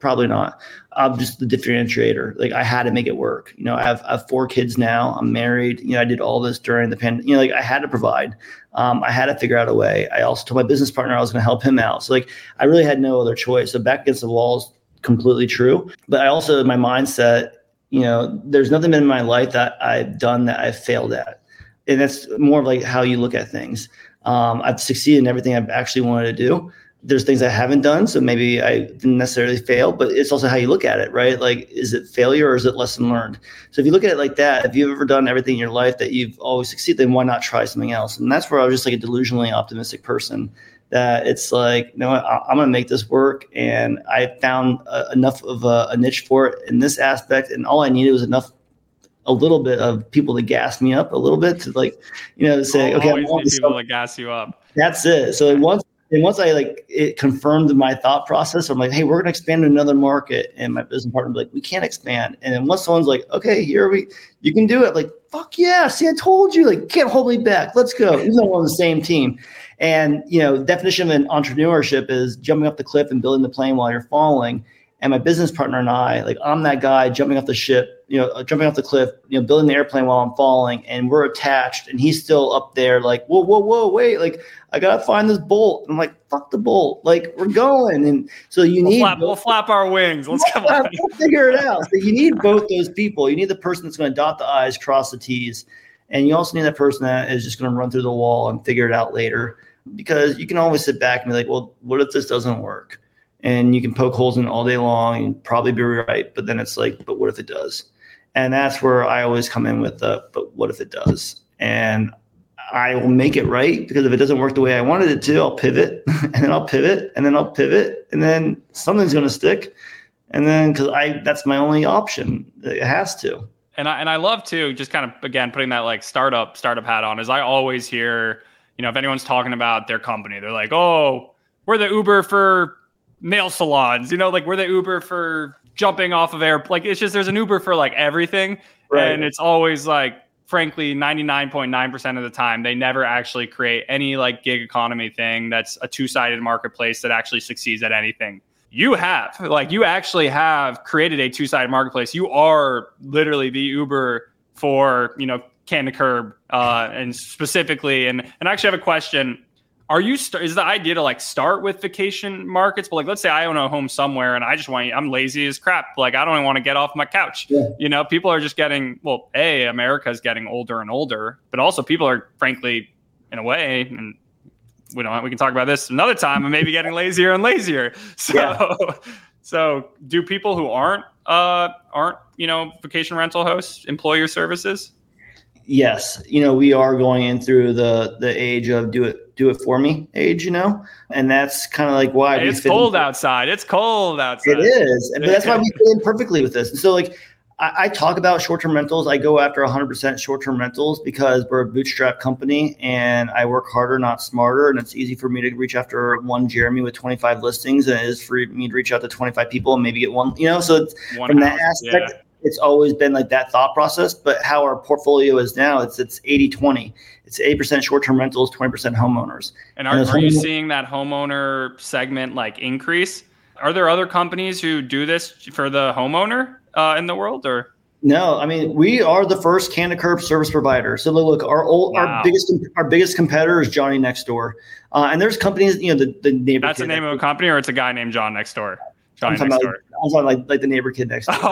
Probably not. I'm just the differentiator. Like, I had to make it work. You know, I have, I have four kids now. I'm married. You know, I did all this during the pandemic. You know, like, I had to provide. Um, I had to figure out a way. I also told my business partner I was going to help him out. So, like, I really had no other choice. So back against the wall is completely true. But I also, my mindset, you know, there's nothing in my life that I've done that I've failed at. And that's more of like how you look at things. Um, I've succeeded in everything I've actually wanted to do. There's things I haven't done, so maybe I didn't necessarily fail, but it's also how you look at it, right? Like, is it failure or is it lesson learned? So if you look at it like that, if you've ever done everything in your life that you've always succeeded, then why not try something else? And that's where I was just like a delusionally optimistic person that it's like, no, I- I'm going to make this work. And I found uh, enough of a, a niche for it in this aspect. And all I needed was enough, a little bit of people to gas me up a little bit to like, you know, say, okay, I want people to gas you up. That's it. So once, And once I like it confirmed my thought process, I'm like, hey, we're going to expand to another market. And my business partner was like, we can't expand. And then once someone's like, okay, here we, you can do it. Like, fuck yeah. See, I told you, like, can't hold me back. Let's go. Even though we're on the same team. And, you know, definition of an entrepreneurship is jumping up the cliff and building the plane while you're falling. And my business partner and I, like, I'm that guy jumping off the ship, you know, jumping off the cliff, you know, building the airplane while I'm falling, and we're attached, and he's still up there, like, whoa, whoa, whoa, wait, like, I gotta find this bolt. And I'm like, fuck the bolt, like, we're going, and so you we'll need flap, both, we'll flap our wings, let's we'll come flap, on, we'll figure it out. So you need both those people. You need the person that's going to dot the I's, cross the T's, and you also need that person that is just going to run through the wall and figure it out later, because you can always sit back and be like, well, what if this doesn't work? And you can poke holes in it all day long and probably be right. But then it's like, but what if it does? And that's where I always come in with the, but what if it does? And I will make it right, because if it doesn't work the way I wanted it to, I'll pivot and then I'll pivot and then I'll pivot and then something's going to stick. And then, cause I, that's my only option. It has to. And I, and I love to just kind of, again, putting that like startup, startup hat on, is I always hear, you know, if anyone's talking about their company, they're like, oh, we're the Uber for nail salons, you know, like we're the Uber for jumping off of air. Like, it's just, there's an Uber for like everything. Right. And it's always like, frankly, ninety-nine point nine percent of the time, they never actually create any like gig economy thing that's a two-sided marketplace that actually succeeds at anything. You have, like, you actually have created a two-sided marketplace. You are literally the Uber for, you know, can to curb, uh, and specifically, and, and I actually have a question. Are you st- is the idea to like start with vacation markets? But like, let's say I own a home somewhere and I just want to, I'm lazy as crap. Like, I don't even want to get off my couch. Yeah. You know, people are just getting, well, A, America's getting older and older, but also people are, frankly, in a way, and we don't, we can talk about this another time, and maybe getting lazier and lazier. So, yeah. so do people who aren't, uh, aren't, you know, vacation rental hosts employ your services? Yes. You know, we are going in through the, the age of do it, do it for me age, you know, and that's kind of like why it's cold outside. It's cold outside. It is. But that's why we fit in perfectly with this. And so like, I, I talk about short-term rentals. I go after one hundred percent short-term rentals because we're a bootstrap company and I work harder, not smarter. And it's easy for me to reach after one Jeremy with twenty-five listings than it is for me to reach out to twenty-five people and maybe get one, you know, so it's, one from house, that aspect, yeah. It's always been like that thought process, but how our portfolio is now, it's it's eighty twenty. It's eighty percent short-term rentals, twenty percent homeowners. And are, and are you seeing that homeowner segment like increase? Are there other companies who do this for the homeowner uh, in the world, or? No, I mean, we are the first can-to-curb service provider. So look, our old, wow. our biggest our biggest competitor is Johnny Next Door. Uh, and there's companies, you know, the, the neighbor. That's the name of a company, or it's a guy named John Next Door? Johnny I'm Next Door. Like, I was on like, like the neighbor kid next door. Oh,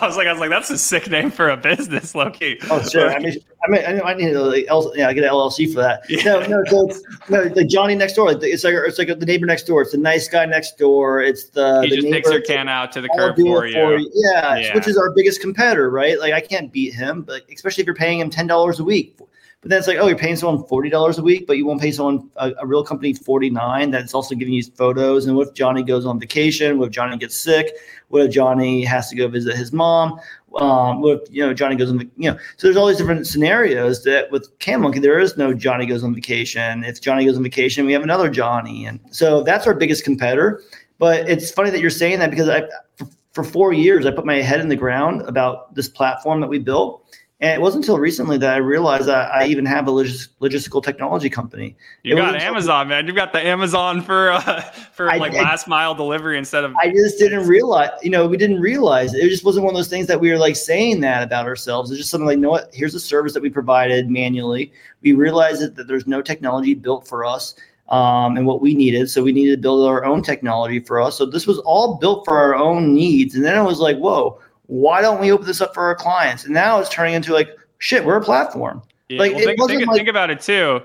I was like, I was like, that's a sick name for a business, low-key. Oh, sure. I mean, I mean, I, I need to like, L- yeah, get an L L C for that. Yeah. No, no, so it's, no, like Johnny Next Door. Like, it's like it's like the neighbor next door. It's the nice guy next door. It's the he the just takes your can out to the curb for you. for you. Yeah, yeah, which is our biggest competitor, right? Like, I can't beat him, but especially if you're paying him ten dollars a week. But then it's like, oh, you're paying someone forty dollars a week, but you won't pay someone, a, a real company, forty-nine dollars that's also giving you photos. And what if Johnny goes on vacation? What if Johnny gets sick? What if Johnny has to go visit his mom? Um, what if, you know, Johnny goes on, you know, so there's all these different scenarios that with CanMonkey, there is no Johnny goes on vacation. If Johnny goes on vacation, we have another Johnny. And so that's our biggest competitor. But it's funny that you're saying that because I, for, for four years, I put my head in the ground about this platform that we built. And it wasn't until recently that I realized that I even have a logis- logistical technology company. You it got Amazon, man. You've got the Amazon for uh, for I, like I, last mile delivery instead of. I just didn't realize, you know, we didn't realize it. It just wasn't one of those things that we were like saying that about ourselves. It's just something like, you know what? Here's a service that we provided manually. We realized that, that there's no technology built for us um, and what we needed. So we needed to build our own technology for us. So this was all built for our own needs. And then I was like, whoa. Why don't we open this up for our clients? And now it's turning into like, shit, we're a platform. Yeah, like, well, it think, wasn't think, like think about it too.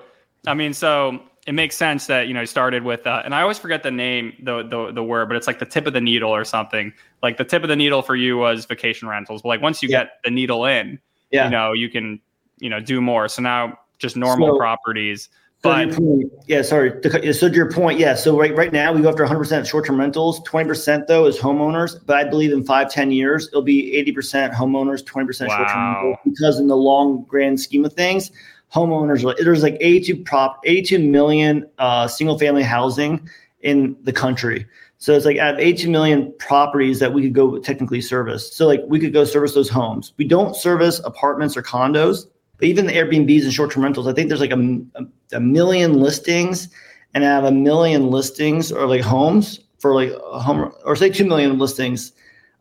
I mean, so it makes sense that, you know, you started with, uh, and I always forget the name, the, the the word, but it's like the tip of the needle or something. Like the tip of the needle for you was vacation rentals. But like once you yeah. get the needle in, yeah. you know, you can, you know, do more. So now just normal so, properties. But so yeah, sorry. To, so to your point, yeah. So right, right now we go after one hundred percent short-term rentals. twenty percent though is homeowners. But I believe in five, ten years, it'll be eighty percent homeowners, twenty percent wow. short-term rentals. Because in the long grand scheme of things, homeowners, there's like eighty-two prop, eighty-two million uh, single-family housing in the country. So it's like out of eighty-two million properties that we could go technically service. So like we could go service those homes. We don't service apartments or condos. But even the Airbnbs and short-term rentals, I think there's like a, a, a million listings, and I have a million listings or like homes for like a home or say two million listings.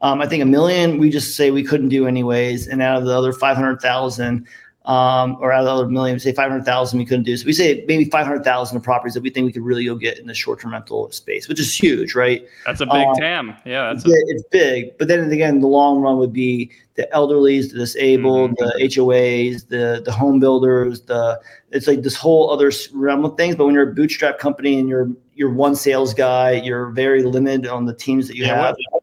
Um, I think a million we just say we couldn't do anyways, and out of the other five hundred thousand, um, or out of the other million, we say five hundred thousand we couldn't do. So we say maybe five hundred thousand of properties that we think we could really go get in the short-term rental space, which is huge, right? That's a big um, T A M. Yeah, that's it's, a- it's big. But then again, the long run would be the elderlies, the disabled, mm-hmm. the H O As, the the home builders, the it's like this whole other realm of things. But when you're a bootstrap company and you're you're one sales guy, you're very limited on the teams that you yeah, have. Well,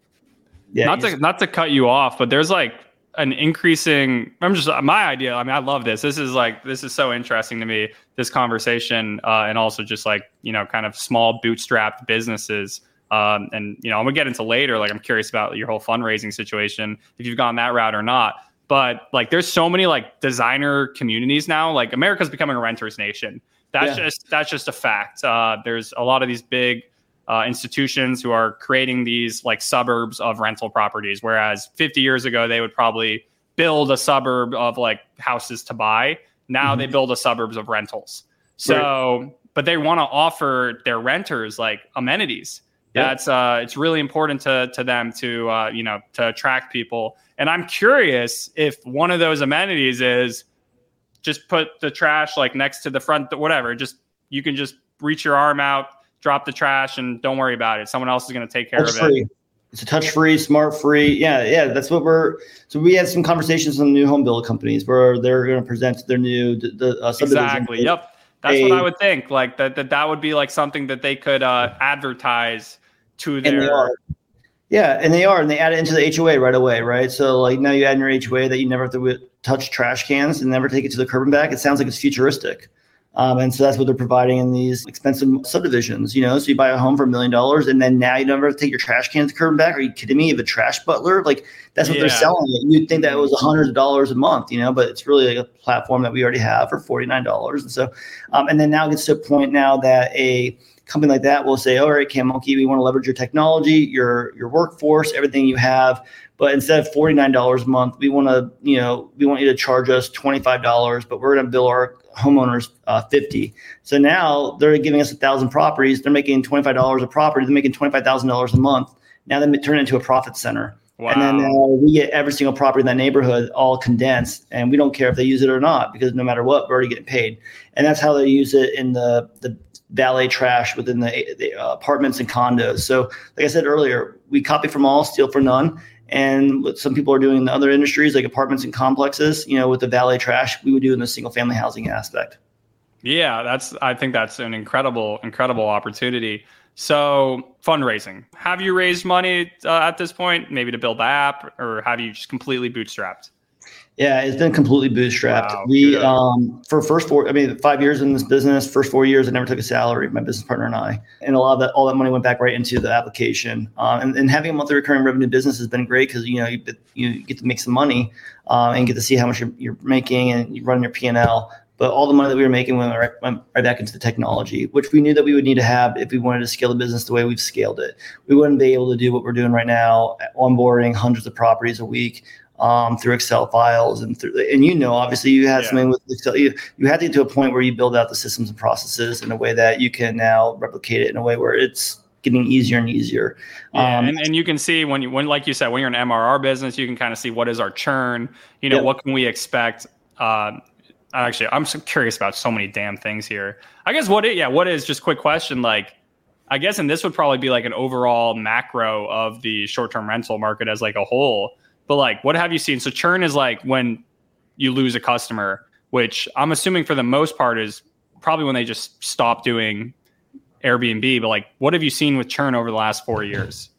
yeah, not to just, not to cut you off, but there's like an increasing. I'm just my idea. I mean, I love this. This is like this is so interesting to me. This conversation uh, and also just like you know, kind of small bootstrapped businesses. Um, and, you know, I'm gonna get into later, like I'm curious about your whole fundraising situation, if you've gone that route or not. But like, there's so many like designer communities now, like America's becoming a renter's nation. That's yeah. just that's just a fact. Uh, there's a lot of these big uh, institutions who are creating these like suburbs of rental properties, whereas fifty years ago, they would probably build a suburb of like houses to buy. Now mm-hmm. they build a suburbs of rentals. So right. but they want to offer their renters like amenities. That's uh, it's really important to to them to uh, you know to attract people. And I'm curious if one of those amenities is just put the trash like next to the front, whatever. Just you can just reach your arm out, drop the trash, and don't worry about it. Someone else is going to take care touch of free. it. It's a touch free, smart free. Yeah, yeah. That's what we're. So we had some conversations with new home build companies where they're going to present their new the uh, subdivision. Exactly. Yep. That's a, what I would think. Like that, that that would be like something that they could uh, advertise. To their and they are. Yeah, and they are, and they add it into the H O A right away, right? So like now you add in your H O A that you never have to w- touch trash cans and never take it to the curb and back. It sounds like it's futuristic. Um, and so that's what they're providing in these expensive subdivisions, you know, so you buy a home for a million dollars and then now you never take your trash can to the curb and back. Are you kidding me? You have a trash butler? Like that's what yeah. they're selling. You'd think that it was a hundred dollars a month, you know, but it's really like a platform that we already have for forty-nine dollars. And so, um, and then now it gets to a point now that a company like that will say, all right, CanMonkey, we want to leverage your technology, your, your workforce, everything you have. But instead of forty-nine dollars a month, we want to, you know, we want you to charge us twenty-five dollars, but we're going to bill our homeowners uh, fifty. So now they're giving us a thousand properties. They're making twenty-five dollars a property. They're making twenty-five thousand dollars a month. Now they turn it into a profit center. Wow. And then uh, we get every single property in that neighborhood all condensed, and we don't care if they use it or not, because no matter what, we're already getting paid. And that's how they use it in the, the valet trash within the, the uh, apartments and condos. So like I said earlier, we copy from all, steal from none. And what some people are doing in the other industries, like apartments and complexes, you know, with the valet trash, we would do in the single family housing aspect. Yeah, that's, I think that's an incredible, incredible opportunity. So fundraising, have you raised money uh, at this point, maybe to build the app, or have you just completely bootstrapped? Yeah, it's been completely bootstrapped. Wow, we, good. um, for first four, I mean, five years in this business, first four years, I never took a salary, my business partner and I, and a lot of that, all that money went back right into the application. Um, and, and having a monthly recurring revenue business has been great, because, you know, you, you get to make some money, um, and get to see how much you're, you're making, and you run your P and L. But all the money that we were making went right, went right back into the technology, which we knew that we would need to have if we wanted to scale the business the way we've scaled it. We wouldn't be able to do what we're doing right now, onboarding hundreds of properties a week, um, through Excel files and through, and you know, obviously you had yeah. something with Excel, you, you had to get to a point where you build out the systems and processes in a way that you can now replicate it in a way where it's getting easier and easier. Yeah, um, and, and you can see when you, when, like you said, when you're an M R R business, you can kind of see what is our churn, you know, yeah. what can we expect, um, actually, I'm so curious about so many damn things here. I guess what it, yeah, what is just quick question. Like, I guess, and this would probably be like an overall macro of the short-term rental market as like a whole, but like, what have you seen? So churn is like when you lose a customer, which I'm assuming for the most part is probably when they just stop doing Airbnb, but like, what have you seen with churn over the last four years?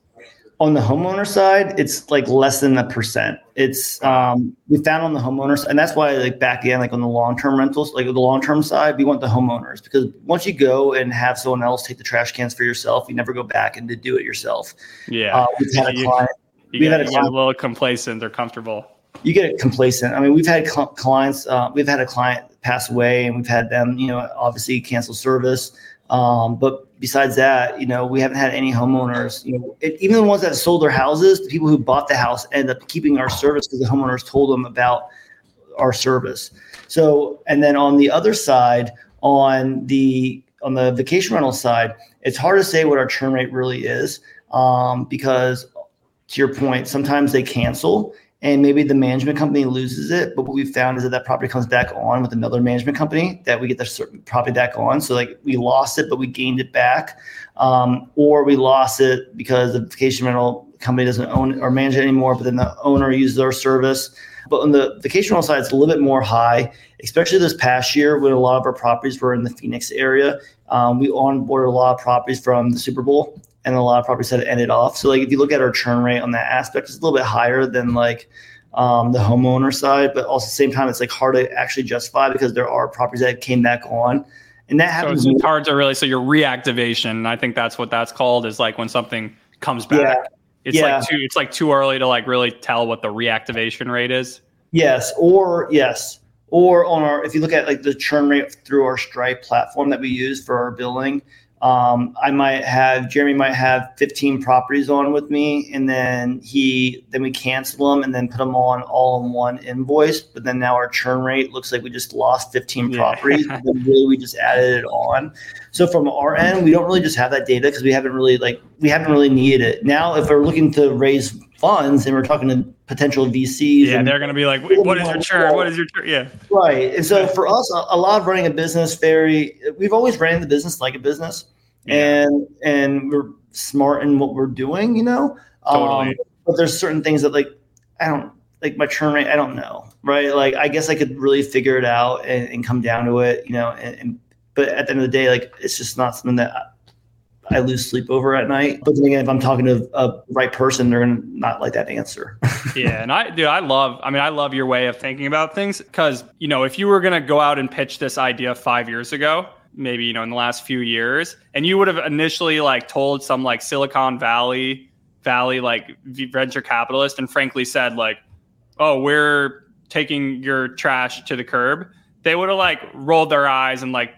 On the homeowner side, it's like less than a percent. It's um, we found on the homeowners, and that's why like back again, like on the long-term rentals, like the long-term side, we want the homeowners, because once you go and have someone else take the trash cans for yourself, you never go back and to do it yourself. Yeah, uh, we've had a client. You, you we've get, had a, client, a little complacent or comfortable. You get complacent. I mean, we've had cl- clients. Uh, we've had a client pass away, and we've had them, you know, obviously cancel service. Um, but besides that, you know, we haven't had any homeowners, you know, it, even the ones that sold their houses, the people who bought the house end up keeping our service because the homeowners told them about our service. So, and then on the other side, on the, on the vacation rental side, it's hard to say what our churn rate really is, um, because to your point, sometimes they cancel and maybe the management company loses it. But what we've found is that that property comes back on with another management company, that we get the property back on. So like we lost it, but we gained it back. Um, or we lost it because the vacation rental company doesn't own or manage it anymore, but then the owner uses our service. But on the vacation rental side, it's a little bit more high, especially this past year when a lot of our properties were in the Phoenix area. Um, we onboarded a lot of properties from the Super Bowl, and a lot of properties had ended off. So like if you look at our churn rate on that aspect, it's a little bit higher than like um, the homeowner side, but also at the same time, it's like hard to actually justify because there are properties that came back on, and that happens. So it's hard to really, so your reactivation, and I think that's what that's called, is like when something comes back, yeah. it's yeah. like too, it's like too early to like really tell what the reactivation rate is. Yes. Or yes. Or on our, if you look at like the churn rate through our Stripe platform that we use for our billing, Um, I might have, Jeremy might have fifteen properties on with me, and then he, then we cancel them and then put them on all in one invoice. But then now our churn rate looks like we just lost fifteen yeah. properties, but really we just added it on. So from our end, we don't really just have that data because we haven't really like, we haven't really needed it. Now, if we're looking to raise funds and we're talking to potential V Cs. Yeah, and they're going to be like, what is your churn? What is your churn? Yeah. Right. And so for us, a lot of running a business, very, we've always ran the business like a business, yeah. and and we're smart in what we're doing, you know? Totally. Um, but there's certain things that like, I don't, like my churn rate, I don't know, right? Like, I guess I could really figure it out and, and come down to it, you know? And, and But at the end of the day, like, it's just not something that I, I lose sleep over at night. But then again, if I'm talking to a right person, they're going to not like that answer. Yeah. And I, dude, I love, I mean, I love your way of thinking about things because, you know, if you were going to go out and pitch this idea five years ago, maybe, you know, in the last few years, and you would have initially like told some like Silicon Valley, Valley, like venture capitalist, and frankly said like, oh, we're taking your trash to the curb, they would have like rolled their eyes and like,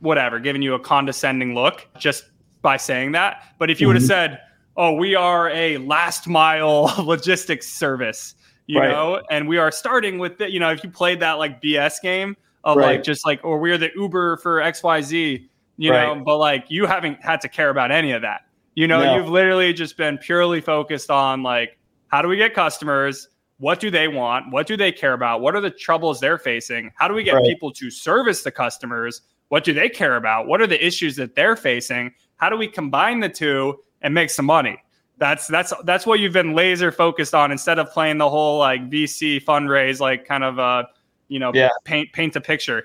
whatever, given you a condescending look just by saying that. But if you would have said, oh, we are a last mile logistics service, you right. know, and we are starting with, the, you know, if you played that like B S game of right. like, just like, or we're the Uber for X Y Z, you right. know, but like you haven't had to care about any of that. You know, no. You've literally just been purely focused on like, how do we get customers? What do they want? What do they care about? What are the troubles they're facing? How do we get right. people to service the customers? What do they care about? What are the issues that they're facing? How do we combine the two and make some money? That's that's that's what you've been laser focused on instead of playing the whole like V C fundraise, like kind of uh, you know, yeah. paint paint a picture.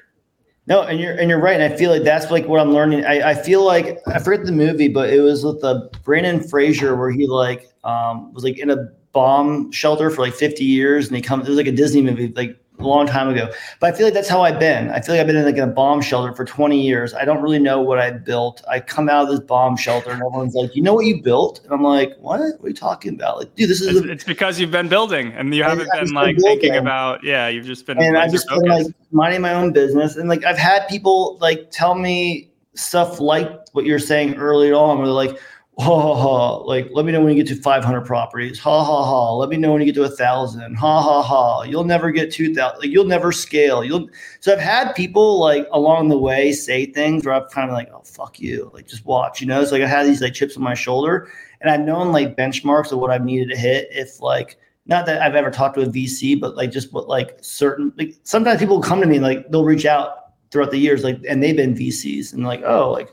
No, and you're and you're right. And I feel like that's like what I'm learning. I, I feel like I forget the movie, but it was with the Brandon Fraser where he like um, was like in a bomb shelter for like fifty years, and he comes. It was like a Disney movie, like a long time ago. But I feel like that's how I've been. I feel like I've been in like in a bomb shelter for twenty years. I don't really know what I built. I come out of this bomb shelter, and everyone's like, "You know what you built?" And I'm like, "What? What are you talking about?" Like, dude, this is. It's, a- it's because you've been building, and you haven't been like been thinking about. Yeah, you've just been. And I've just focused. been like minding my own business, and like I've had people like tell me stuff like what you're saying earlier on, where they're like. Ha ha ha! Like, let me know when you get to five hundred properties. Ha ha ha! Let me know when you get to a thousand. Ha ha ha! You'll never get two thousand. Like, you'll never scale. You'll. So I've had people like along the way say things where I'm kind of like, oh fuck you, like just watch, you know. So like I had these like chips on my shoulder, and I've known like benchmarks of what I've needed to hit. If like not that I've ever talked to a V C, but like just what like certain like sometimes people come to me and, like they'll reach out throughout the years like and they've been V Cs and like oh like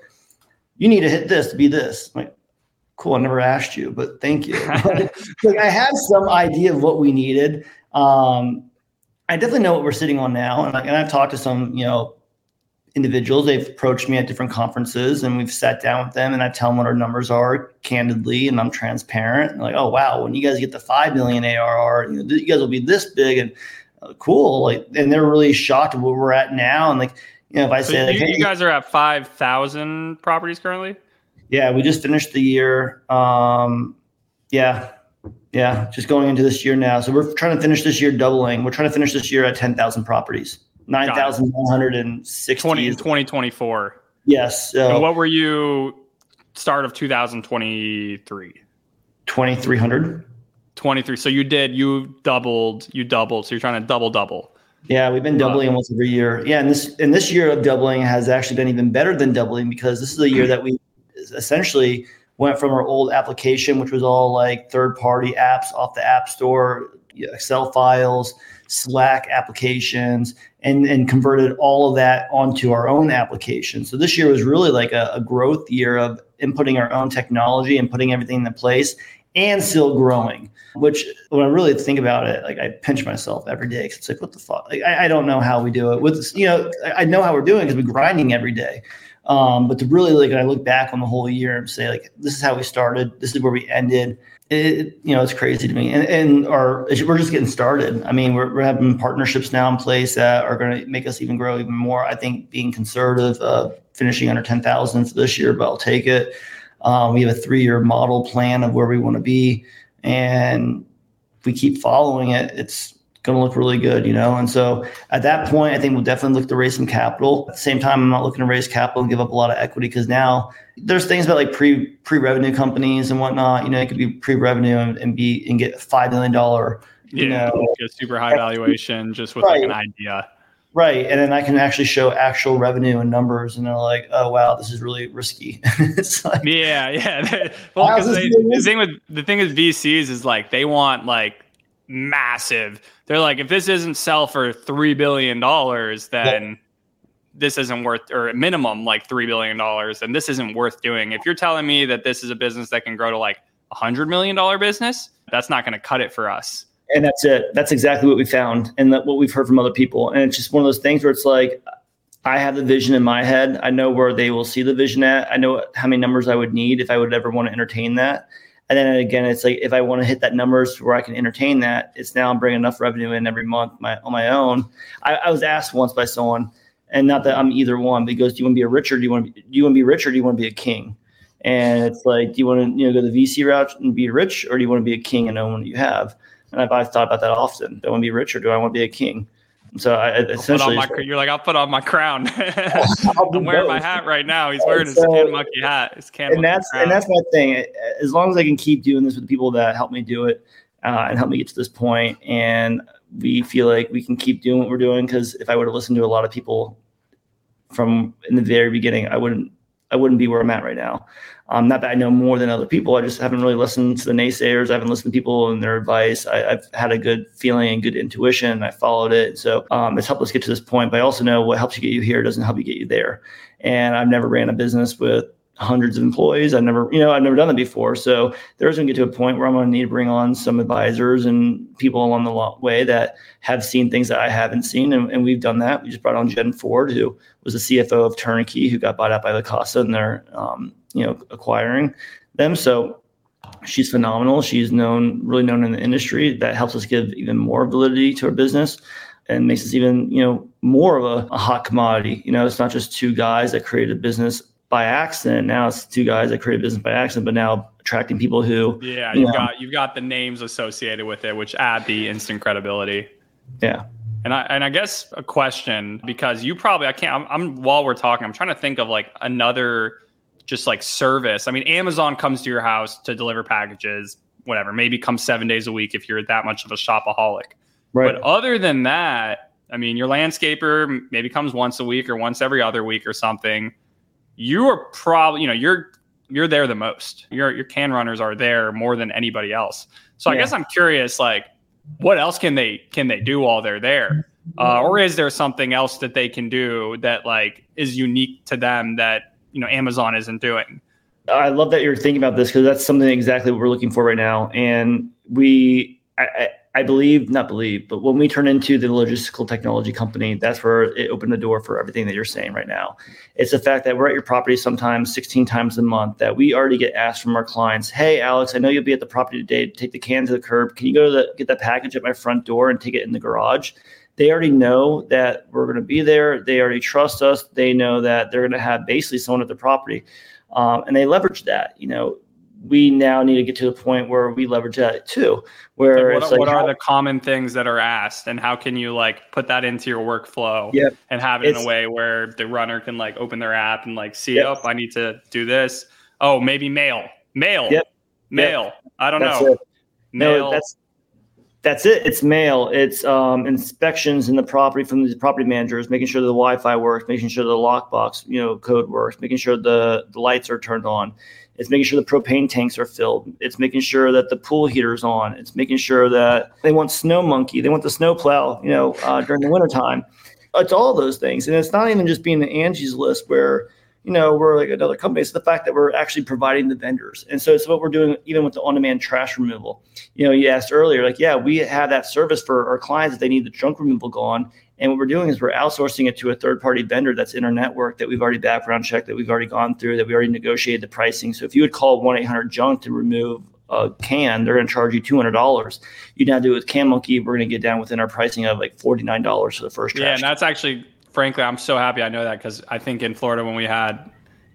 you need to hit this to be this like. Cool. I never asked you, but thank you. Like I had some idea of what we needed. Um, I definitely know what we're sitting on now. And, like, and I've talked to some, you know, individuals. They've approached me at different conferences and we've sat down with them and I tell them what our numbers are candidly. And I'm transparent and like, oh, wow. When you guys get the five million A R R, you know, you guys will be this big and uh, cool. Like, and they're really shocked at where we're at now. And like, you know, if I so say, you, like, hey, you guys are at five thousand properties currently. Yeah, we just finished the year. Um, yeah, yeah, just going into this year now. So we're trying to finish this year doubling. We're trying to finish this year at ten thousand properties, nine thousand one hundred sixty. twenty, twenty twenty-four. Yes. So and what were you start of two thousand twenty-three? twenty-three hundred. twenty-three. So you did, you doubled, you doubled. So you're trying to double, double. Yeah, we've been doubling almost every year. Yeah, and this and this year of doubling has actually been even better than doubling because this is a year that we essentially went from our old application, which was all like third-party apps off the app store, Excel files, Slack applications, and, and converted all of that onto our own application. So this year was really like a, a growth year of inputting our own technology and putting everything into place and still growing, which when I really think about it, like I pinch myself every day because it's like, what the fuck? Like, I, I don't know how we do it. With you know, I, I know how we're doing because we're grinding every day. Um, but to really like, I look back on the whole year and say like, this is how we started. This is where we ended. It, you know, it's crazy to me. And, and our, we're just getting started. I mean, we're, we're having partnerships now in place that are going to make us even grow even more. I think being conservative, uh, finishing under ten thousand for this year, but I'll take it. Um, we have a three-year model plan of where we want to be. And if we keep following it, it's going to look really good, you know? And so at that point, I think we'll definitely look to raise some capital. At the same time, I'm not looking to raise capital and give up a lot of equity because now there's things about like pre, pre-revenue companies and whatnot. You know, it could be pre-revenue and, and be and get five million dollars, you yeah, know. Super high valuation just with right. like an idea. Right. And then I can actually show actual revenue and numbers and they're like, oh, wow, this is really risky. It's like, yeah, yeah. Well, because the thing with the thing is V Cs is like they want like massive. They're like, if this isn't sell for three billion dollars, then yeah. this isn't worth, or at minimum, like three billion dollars, and this isn't worth doing. If you're telling me that this is a business that can grow to like a one hundred million dollars business, that's not going to cut it for us. And that's it. That's exactly what we found and that what we've heard from other people. And it's just one of those things where it's like, I have the vision in my head. I know where they will see the vision at. I know how many numbers I would need if I would ever want to entertain that. And then again, it's like, if I want to hit that numbers where I can entertain that, it's now I'm bringing enough revenue in every month my, on my own. I, I was asked once by someone, and not that I'm either one, but he goes, do you want to be a rich or do you want to be, do you want to be rich or do you want to be a king? And it's like, do you want to you know go the V C route and be rich, or do you want to be a king and own what you have? And I've, I've thought about that often. Do I want to be rich or do I want to be a king? So I essentially, my, you're like, I'll put on my crown. I'm wearing my hat right now. He's wearing so, his CanMonkey hat. His CanMonkey and that's crown. And that's my thing. As long as I can keep doing this with the people that help me do it uh, and help me get to this point, and we feel like we can keep doing what we're doing, because if I were to listen to a lot of people from in the very beginning, I wouldn't. I wouldn't be where I'm at right now. Um, not that I know more than other people. I just haven't really listened to the naysayers. I haven't listened to people and their advice. I, I've had a good feeling and good intuition. And I followed it. So um, it's helped us get to this point. But I also know what helps you get you here doesn't help you get you there. And I've never ran a business with hundreds of employees. I've never, you know, I've never done that before. So there's going to get to a point where I'm going to need to bring on some advisors and people along the way that have seen things that I haven't seen. And, and we've done that. We just brought on Jen Ford, who was the C F O of Turnkey, who got bought out by La Casa, and they're, um, you know, acquiring them. So she's phenomenal. She's known, really known in the industry. That helps us give even more validity to our business and makes us even, you know, more of a, a hot commodity. You know, it's not just two guys that created a business by accident. Now it's two guys that create a business by accident, but now attracting people who, yeah, you've you know, got, you've got the names associated with it, which add the instant credibility. Yeah. And I, and I guess a question, because you probably, I can't, I'm, I'm while we're talking, I'm trying to think of like another just like service. I mean, Amazon comes to your house to deliver packages, whatever, maybe comes seven days a week if you're that much of a shopaholic. Right. But other than that, I mean, your landscaper maybe comes once a week or once every other week or something. You are probably, you know, you're you're there the most. Your your can runners are there more than anybody else. So yeah. I guess I'm curious, like, what else can they can they do while they're there, uh, or is there something else that they can do that like is unique to them that you know Amazon isn't doing? I love that you're thinking about this, because that's something exactly what we're looking for right now. And we, I, I, I believe, not believe, but when we turn into the logistical technology company, that's where it opened the door for everything that you're saying right now. It's the fact that we're at your property sometimes sixteen times a month, that we already get asked from our clients, hey, Alex, I know you'll be at the property today to take the can to the curb. Can you go to the, get that package at my front door and take it in the garage? They already know that we're going to be there. They already trust us. They know that they're going to have basically someone at the property. Um, and they leverage that, you know. We now need to get to the point where we leverage that too. Where like what, it's like, what are how, the common things that are asked, and how can you like put that into your workflow yep. and have it it's, in a way where the runner can like open their app and like see, yep. oh, I need to do this. Oh, maybe mail, mail, yep. mail. Yep. I don't that's know. It. Mail. No, that's that's it. It's mail. It's um, inspections in the property from the property managers, making sure the Wi-Fi works, making sure the lockbox, you know, code works, making sure the, the lights are turned on. It's making sure the propane tanks are filled. It's making sure that the pool heater's on. It's making sure that they want Snow Monkey. They want the snow plow, you know, uh, during the wintertime. It's all those things. And it's not even just being the Angie's List where, you know, we're like another company. It's the fact that we're actually providing the vendors. And so it's what we're doing even with the on-demand trash removal. You know, you asked earlier, like, yeah, we have that service for our clients if they need the junk removal gone. And what we're doing is we're outsourcing it to a third-party vendor that's in our network that we've already background checked, that we've already gone through, that we already negotiated the pricing. So if you would call one eight hundred junk to remove a can, they're going to charge you two hundred dollars. You now do it with CanMonkey, we're going to get down within our pricing of like forty-nine dollars for the first trash. Yeah, and that's actually, frankly, I'm so happy I know that, because I think in Florida when we had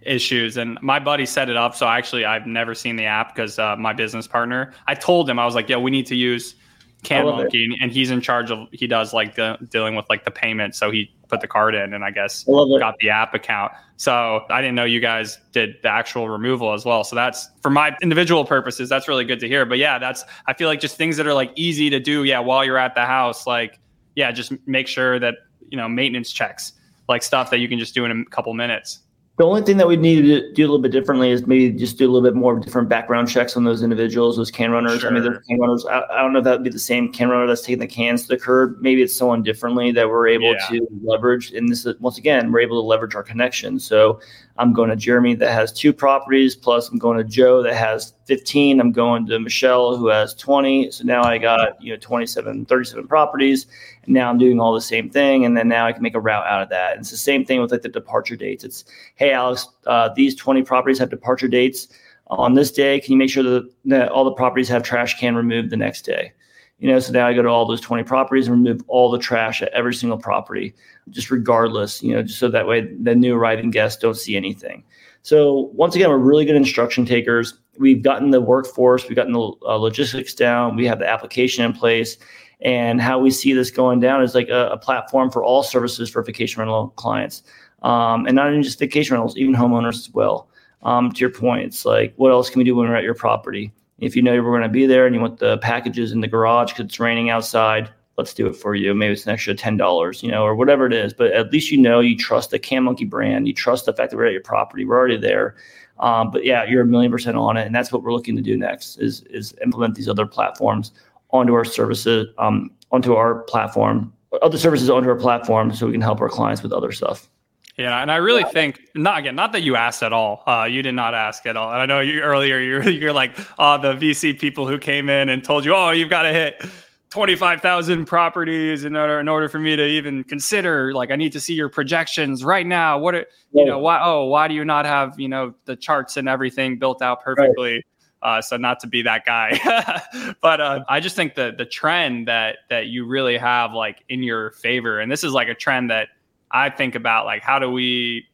issues, and my buddy set it up, so actually I've never seen the app because uh, my business partner, I told him, I was like, yeah, we need to use CanMonkey, and he's in charge of, he does like the dealing with like the payment, so he put the card in and I guess got the app account. So I didn't know you guys did the actual removal as well, so that's for my individual purposes, that's really good to hear. But yeah, that's, I feel like just things that are like easy to do yeah while you're at the house, like yeah just make sure that you know maintenance checks, like stuff that you can just do in a couple minutes. The only thing that we need to do a little bit differently is maybe just do a little bit more different background checks on those individuals, those can runners. Sure. I mean, those can runners, I, I don't know if that would be the same can runner that's taking the cans to the curb. Maybe it's someone differently that we're able yeah. to leverage. And this is, once again, we're able to leverage our connection. So I'm going to Jeremy that has two properties, plus I'm going to Joe that has fifteen. I'm going to Michelle, who has twenty. So now I got, you know, twenty-seven, thirty-seven properties. And now I'm doing all the same thing. And then now I can make a route out of that. And it's the same thing with like the departure dates. It's, hey, Alex, uh, these twenty properties have departure dates on this day. Can you make sure that, that all the properties have trash can removed the next day? You know, so now I go to all those twenty properties and remove all the trash at every single property, just regardless, you know, just so that way the new arriving guests don't see anything. So once again, we're really good instruction takers. We've gotten the workforce, we've gotten the uh, logistics down, we have the application in place. And how we see this going down is like a, a platform for all services for vacation rental clients. Um, and not even just vacation rentals, even homeowners as well. Um, to your point, it's like, what else can we do when we're at your property? If you know you're going to be there and you want the packages in the garage because it's raining outside, let's do it for you. Maybe it's an extra ten dollars, you know, or whatever it is. But at least, you know, you trust the CanMonkey brand. You trust the fact that we're at your property. We're already there. Um, but, yeah, you're a million percent on it. And that's what we're looking to do next is is implement these other platforms onto our services, um, onto our platform, other services onto our platform so we can help our clients with other stuff. Yeah, and I really think not again. Not that you asked at all. Uh, you did not ask at all. And I know you earlier. You're you're like uh, the V C people who came in and told you, oh, you've got to hit twenty-five thousand properties in order in order for me to even consider. Like, I need to see your projections right now. What are, yeah. you know? Why? Oh, why do you not have you know the charts and everything built out perfectly? Right. Uh, so not to be that guy, but uh, I just think the the trend that that you really have like in your favor, and this is like a trend that. I think about like, how do we,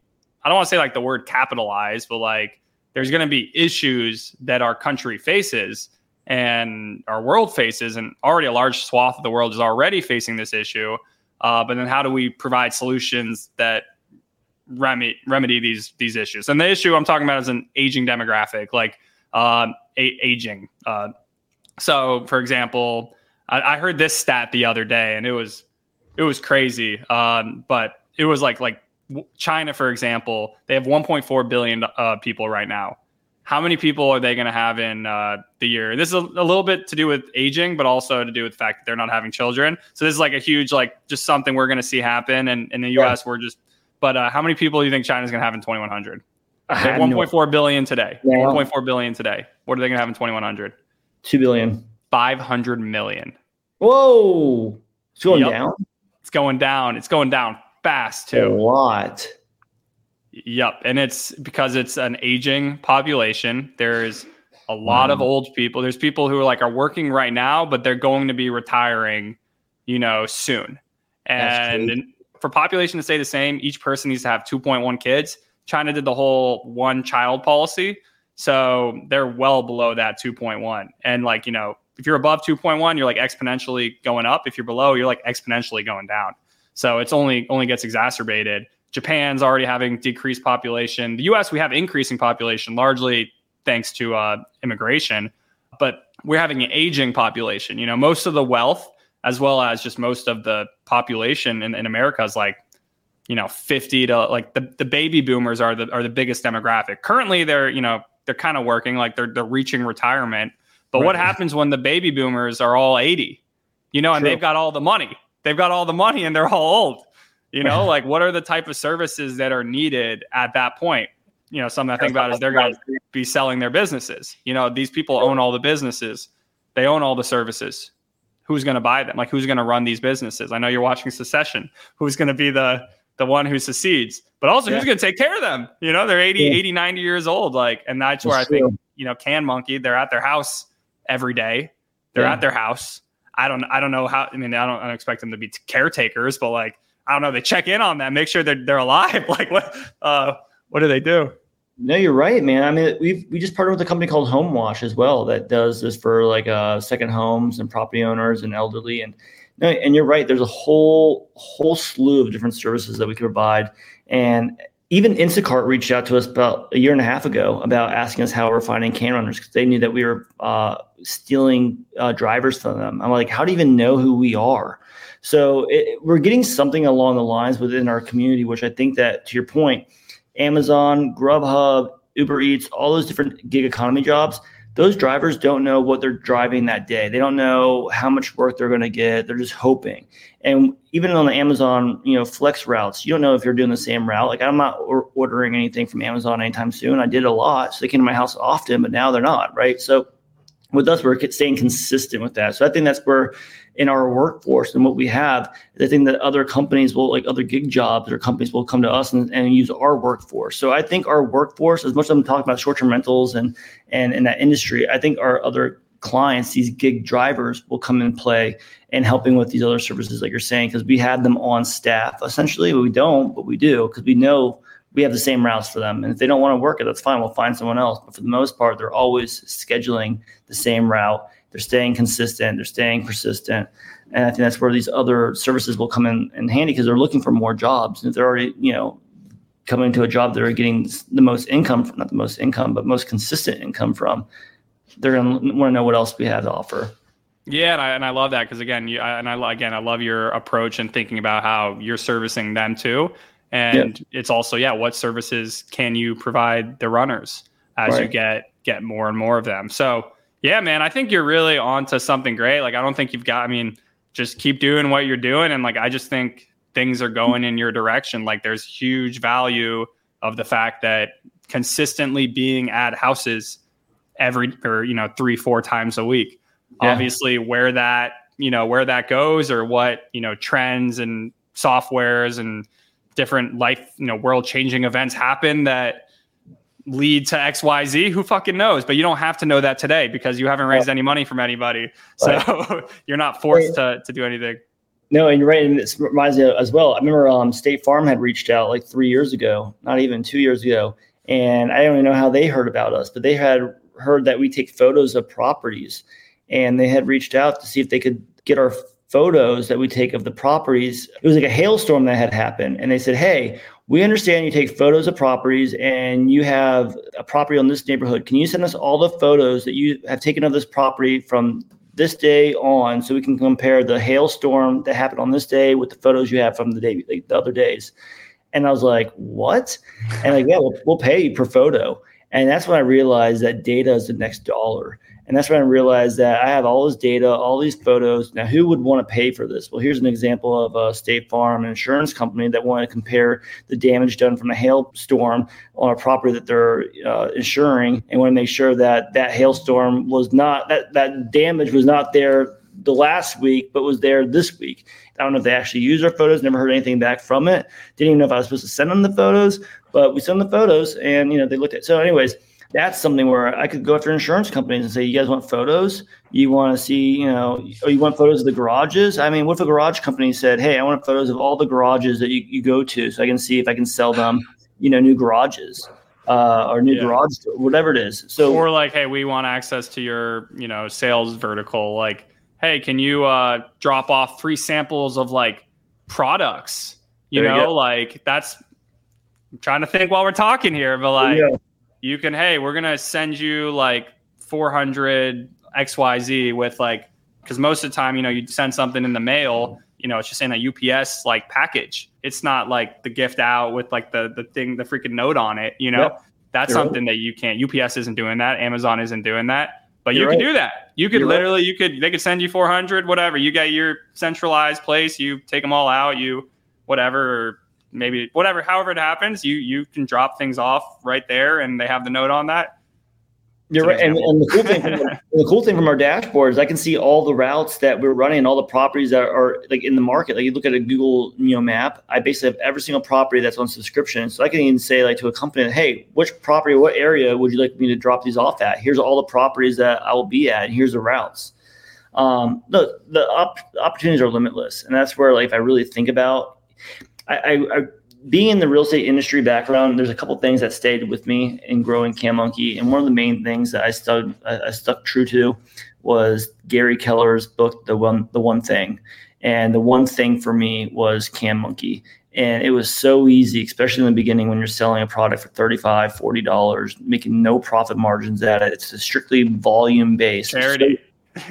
I don't want to say like the word capitalize, but like there's going to be issues that our country faces and our world faces, and already a large swath of the world is already facing this issue. Uh, but then how do we provide solutions that remedy, remedy these, these issues? And the issue I'm talking about is an aging demographic, like um, a- aging. Uh, so for example, I-, I heard this stat the other day and it was, it was crazy. Um, but It was like like China, for example, they have one point four billion uh, people right now. How many people are they going to have in uh, the year? This is a, a little bit to do with aging, but also to do with the fact that they're not having children. So this is like a huge, like just something we're going to see happen. And in the U S, yeah. we're just but uh, how many people do you think China's going to have in twenty-one hundred? They have one point four billion today. Yeah. one point four billion today. What are they going to have in twenty-one hundred? two billion. five hundred million. Whoa. It's going yep. down. It's going down. It's going down. Fast too. A lot. Yep. And it's because it's an aging population. There's a lot mm. of old people. There's people who are like are working right now, but they're going to be retiring, you know, soon. And, and for population to stay the same, each person needs to have two point one kids. China did the whole one child policy. So they're well below that two point one. And like, you know, if you're above two point one, you're like exponentially going up. If you're below, you're like exponentially going down. So it's only only gets exacerbated. Japan's already having decreased population. The U S, we have increasing population, largely thanks to uh, immigration. But we're having an aging population. You know, most of the wealth, as well as just most of the population in, in America is like, you know, fifty to like the, the baby boomers are the are the biggest demographic. Currently, they're, you know, they're kind of working like they're they're reaching retirement. But right. What happens when the baby boomers are all eighty, you know, and True. They've got all the money. They've got all the money and they're all old, you know, like what are the type of services that are needed at that point? You know, something I think about is they're going to be selling their businesses. You know, these people own all the businesses. They own all the services. Who's going to buy them? Like, who's going to run these businesses? I know you're watching Secession. Who's going to be the, the one who secedes, but also yeah. who's going to take care of them? You know, they're eighty, yeah. eighty, ninety years old. Like, and that's where that's I think, true. You know, CanMonkey, they're at their house every day. They're yeah. at their house. I don't I don't know how, I mean, I don't, I don't expect them to be caretakers, but like, I don't know. They check in on that, make sure they're, they're alive. Like what, uh, what do they do? No, you're right, man. I mean, we've, we just partnered with a company called Home Wash as well. That does this for like uh second homes and property owners and elderly. And, and you're right. There's a whole, whole slew of different services that we can provide. And even Instacart reached out to us about a year and a half ago about asking us how we're finding can runners because they knew that we were uh, stealing uh, drivers from them. I'm like, how do you even know who we are? So it, we're getting something along the lines within our community, which I think that, to your point, Amazon, Grubhub, Uber Eats, all those different gig economy jobs, those drivers don't know what they're driving that day. They don't know how much work they're going to get. They're just hoping. And even on the Amazon, you know, flex routes, you don't know if you're doing the same route. Like I'm not or- ordering anything from Amazon anytime soon. I did a lot. So they came to my house often, but now they're not. Right. So with us, we're staying consistent with that. So I think that's where in our workforce and what we have, I think that other companies will, like other gig jobs or companies will come to us and, and use our workforce. So I think our workforce, as much as I'm talking about short-term rentals and and in that industry, I think our other clients, these gig drivers, will come in play and helping with these other services like you're saying, because we had them on staff. Essentially, we don't, but we do, because we know we have the same routes for them. And if they don't want to work it, that's fine. We'll find someone else. But for the most part, they're always scheduling the same route. They're staying consistent. They're staying persistent. And I think that's where these other services will come in, in handy, because they're looking for more jobs. And if they're already, you know, coming to a job they're getting the most income from, not the most income, but most consistent income from, they're going to want to know what else we have to offer. Yeah, and I, and I love that, because, again, you, and I again, I love your approach and thinking about how you're servicing them too. And yeah. It's also, yeah, what services can you provide the runners as right. you get get more and more of them? So, yeah, man, I think you're really onto something great. Like, I don't think you've got, I mean, just keep doing what you're doing. And, like, I just think things are going in your direction. Like, there's huge value of the fact that consistently being at houses every, or, you know, three, four times a week. Yeah. Obviously, where that, you know, where that goes, or what, you know, trends and softwares and different life, you know, world changing events happen that lead to X Y Z, who fucking knows? But you don't have to know that today, because you haven't raised right. any money from anybody. So right. you're not forced right. to, to do anything. No, and you're right. And this reminds me as well. I remember um, State Farm had reached out like three years ago, not even two years ago. And I don't even know how they heard about us, but they had heard that we take photos of properties, and they had reached out to see if they could get our photos that we take of the properties. It was like a hailstorm that had happened. And they said, hey, we understand you take photos of properties and you have a property on this neighborhood. Can you send us all the photos that you have taken of this property from this day on, so we can compare the hailstorm that happened on this day with the photos you have from the day, like the other days? And I was like, what? And like, yeah, we'll, we'll pay you per photo. And that's when I realized that data is the next dollar. And that's when I realized that I have all this data, all these photos. Now, who would want to pay for this? Well, here's an example of a State Farm insurance company that wanted to compare the damage done from a hailstorm on a property that they're uh, insuring, and want to make sure that that hailstorm was not, that, that damage was not there the last week, but was there this week. I don't know if they actually used our photos, never heard anything back from it. Didn't even know if I was supposed to send them the photos, but we sent them the photos, and, you know, they looked at it. So anyways, that's something where I could go after insurance companies and say, you guys want photos? You want to see, you know, or you want photos of the garages? I mean, what if a garage company said, hey, I want photos of all the garages that you, you go to, so I can see if I can sell them, you know, new garages uh, or new yeah. garage, whatever it is. So, or like, hey, we want access to your, you know, sales vertical. Like, hey, can you uh, drop off three samples of like products? You there know, you like that's, I'm trying to think while we're talking here, but like, yeah. You can, hey, we're going to send you like four hundred X Y Z with like, because most of the time, you know, you'd send something in the mail, you know, it's just in a U P S like package. It's not like the gift out with like the the thing, the freaking note on it, you know, yep. that's You're something right. that you can't, U P S isn't doing that. Amazon isn't doing that, but You're you can right. do that. You could You're literally, right. you could, they could send you four hundred, whatever. You got your centralized place, you take them all out, you, whatever, maybe whatever, however it happens, you you can drop things off right there, and they have the note on that. You're right. And, and the, cool thing from the, the cool thing from our dashboard is I can see all the routes that we're running, all the properties that are like in the market. Like you look at a Google, you know, map, I basically have every single property that's on subscription. So I can even say like to a company, hey, which property, what area would you like me to drop these off at? Here's all the properties that I will be at, and here's the routes. Um, the, the op- opportunities are limitless. And that's where like if I really think about I, I being in the real estate industry background, there's a couple things that stayed with me in growing CanMonkey. And one of the main things that I stuck, I, I stuck true to was Gary Keller's book, The One, The One Thing. And the one thing for me was CanMonkey. And it was so easy, especially in the beginning when you're selling a product for thirty-five dollars, forty dollars, making no profit margins at it. It's a strictly volume based. Charity.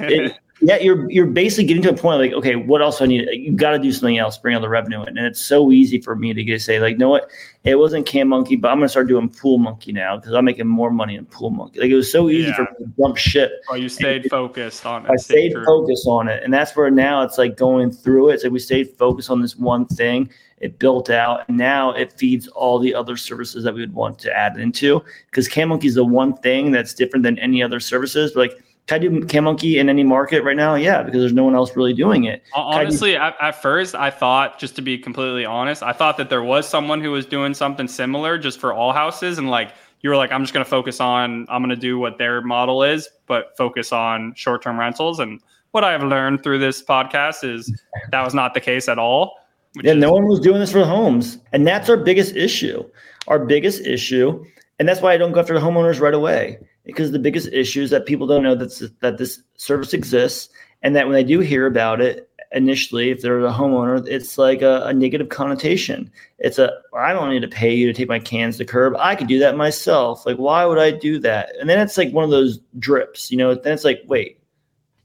It, yeah, you're you're basically getting to a point like, okay, what else do I need? You got to do something else, bring all the revenue in. And it's so easy for me to get to say like, you know what? It wasn't CanMonkey, but I'm going to start doing PoolMonkey now because I'm making more money in PoolMonkey. Like it was so easy yeah. for me to jump ship. Oh, you stayed and, focused on it. I stayed through. focused on it. And that's where now it's like going through it. It's like we stayed focused on this one thing. It built out. And now it feeds all the other services that we would want to add into because CanMonkey is the one thing that's different than any other services. But like, can I do CanMonkey in any market right now? Yeah, because there's no one else really doing it. Honestly, do- at, at first, I thought, just to be completely honest, I thought that there was someone who was doing something similar just for all houses. And like, you were like, I'm just going to focus on, I'm going to do what their model is, but focus on short-term rentals. And what I've learned through this podcast is that was not the case at all. Yeah, is- no one was doing this for homes. And that's our biggest issue. Our biggest issue. And that's why I don't go after the homeowners right away. Because the biggest issue is that people don't know that's, that this service exists, and that when they do hear about it initially, if they're a homeowner, it's like a, a negative connotation. It's a, I don't need to pay you to take my cans to the curb. I could do that myself. Like, why would I do that? And then it's like one of those drips, you know, then it's like, wait.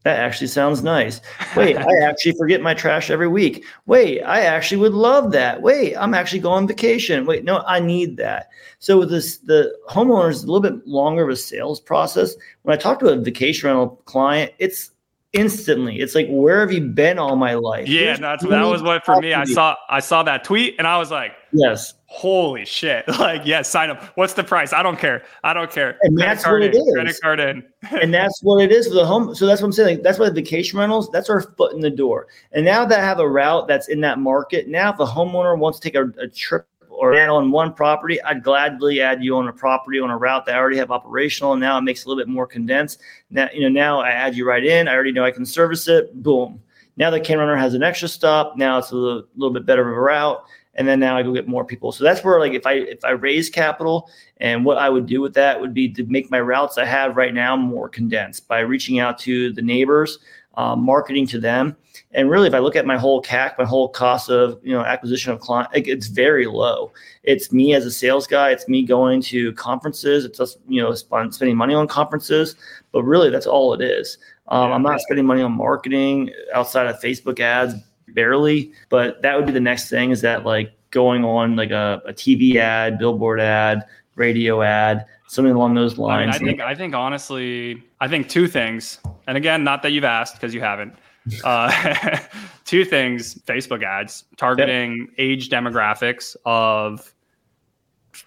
That actually sounds nice. Wait, I actually forget my trash every week. Wait, I actually would love that. Wait, I'm actually going on vacation. Wait, no, I need that. So with this, the homeowner is a little bit longer of a sales process. When I talk to a vacation rental client, it's instantly. It's like, where have you been all my life? Yeah, There's that's that was what for me. I saw I saw that tweet and I was like, yes. Holy shit. Like, yes, yeah, sign up. What's the price? I don't care. I don't care. And credit that's what in. it is. Credit card in. And that's what it is for the home. So that's what I'm saying. Like, that's why the vacation rentals, that's our foot in the door. And now that I have a route that's in that market, now if a homeowner wants to take a, a trip or add on one property, I'd gladly add you on a property on a route that I already have operational. And now it makes it a little bit more condensed. Now, you know, now I add you right in. I already know I can service it. Boom. Now the can runner has an extra stop. Now it's a little, little bit better of a route. And then now I go get more people. So that's where, like, if I if I raise capital, and what I would do with that would be to make my routes I have right now more condensed by reaching out to the neighbors, um, marketing to them. And really, if I look at my whole C A C, my whole cost of, you know, acquisition of client, it's very low. It's me as a sales guy. It's me going to conferences. It's us, you know, spending money on conferences. But really, that's all it is. Um, I'm not spending money on marketing outside of Facebook ads. Barely, but that would be the next thing is that like going on like a, a T V ad, billboard ad, radio ad, something along those lines. I, mean, I think, I think honestly, I think two things. And again, not that you've asked because you haven't. Uh, two things: Facebook ads targeting yeah. age demographics of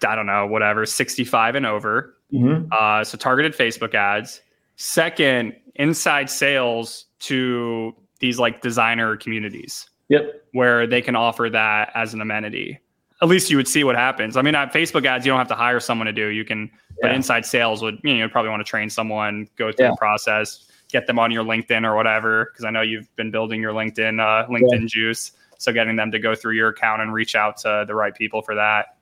I don't know, whatever, sixty-five and over. Mm-hmm. Uh, so targeted Facebook ads. Second, inside sales to these like designer communities yep. where they can offer that as an amenity. At least you would see what happens. I mean, on Facebook ads, you don't have to hire someone to do, you can, yeah. but inside sales would, you know, you'd probably want to train someone, go through yeah. the process, get them on your LinkedIn or whatever. Cause I know you've been building your LinkedIn, uh, LinkedIn yeah. juice. So getting them to go through your account and reach out to the right people for that.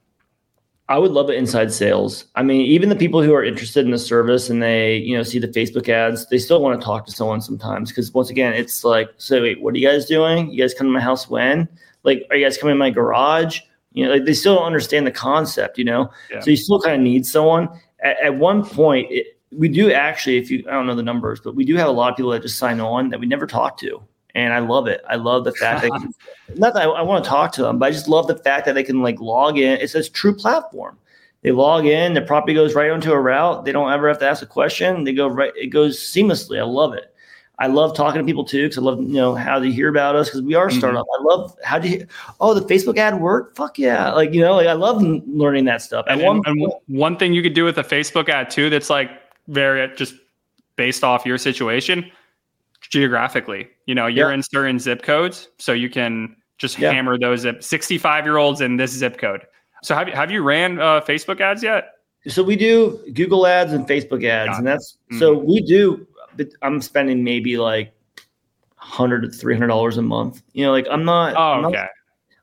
I would love it inside sales. I mean, even the people who are interested in the service and they, you know, see the Facebook ads, they still want to talk to someone sometimes. Cause once again, it's like, so wait, what are you guys doing? You guys come to my house when? Like, are you guys coming to my garage? You know, like they still don't understand the concept, you know? Yeah. So you still kind of need someone. At, at one point, it, we do actually, if you, I don't know the numbers, but we do have a lot of people that just sign on that we never talk to. And I love it. I love the fact that – not that I, I want to talk to them, but I just love the fact that they can, like, log in. It's this true platform. They log in. The property goes right onto a route. They don't ever have to ask a question. They go right – it goes seamlessly. I love it. I love talking to people, too, because I love, you know, how they hear about us because we are a startup. Mm-hmm. I love – how do you – oh, the Facebook ad worked? Fuck yeah. Like, you know, like I love learning that stuff. And, and, one, and one thing you could do with a Facebook ad, too, that's, like, very – just based off your situation – geographically, you know, you're yeah. in certain zip codes, so you can just yeah. hammer those zip sixty-five year olds in this zip code. So have you, have you ran uh, Facebook ads yet? So we do Google ads and Facebook ads. Got and that's, mm-hmm. so we do, I'm spending maybe like one hundred to three hundred dollars a month. You know, like I'm not, oh, okay. I'm not,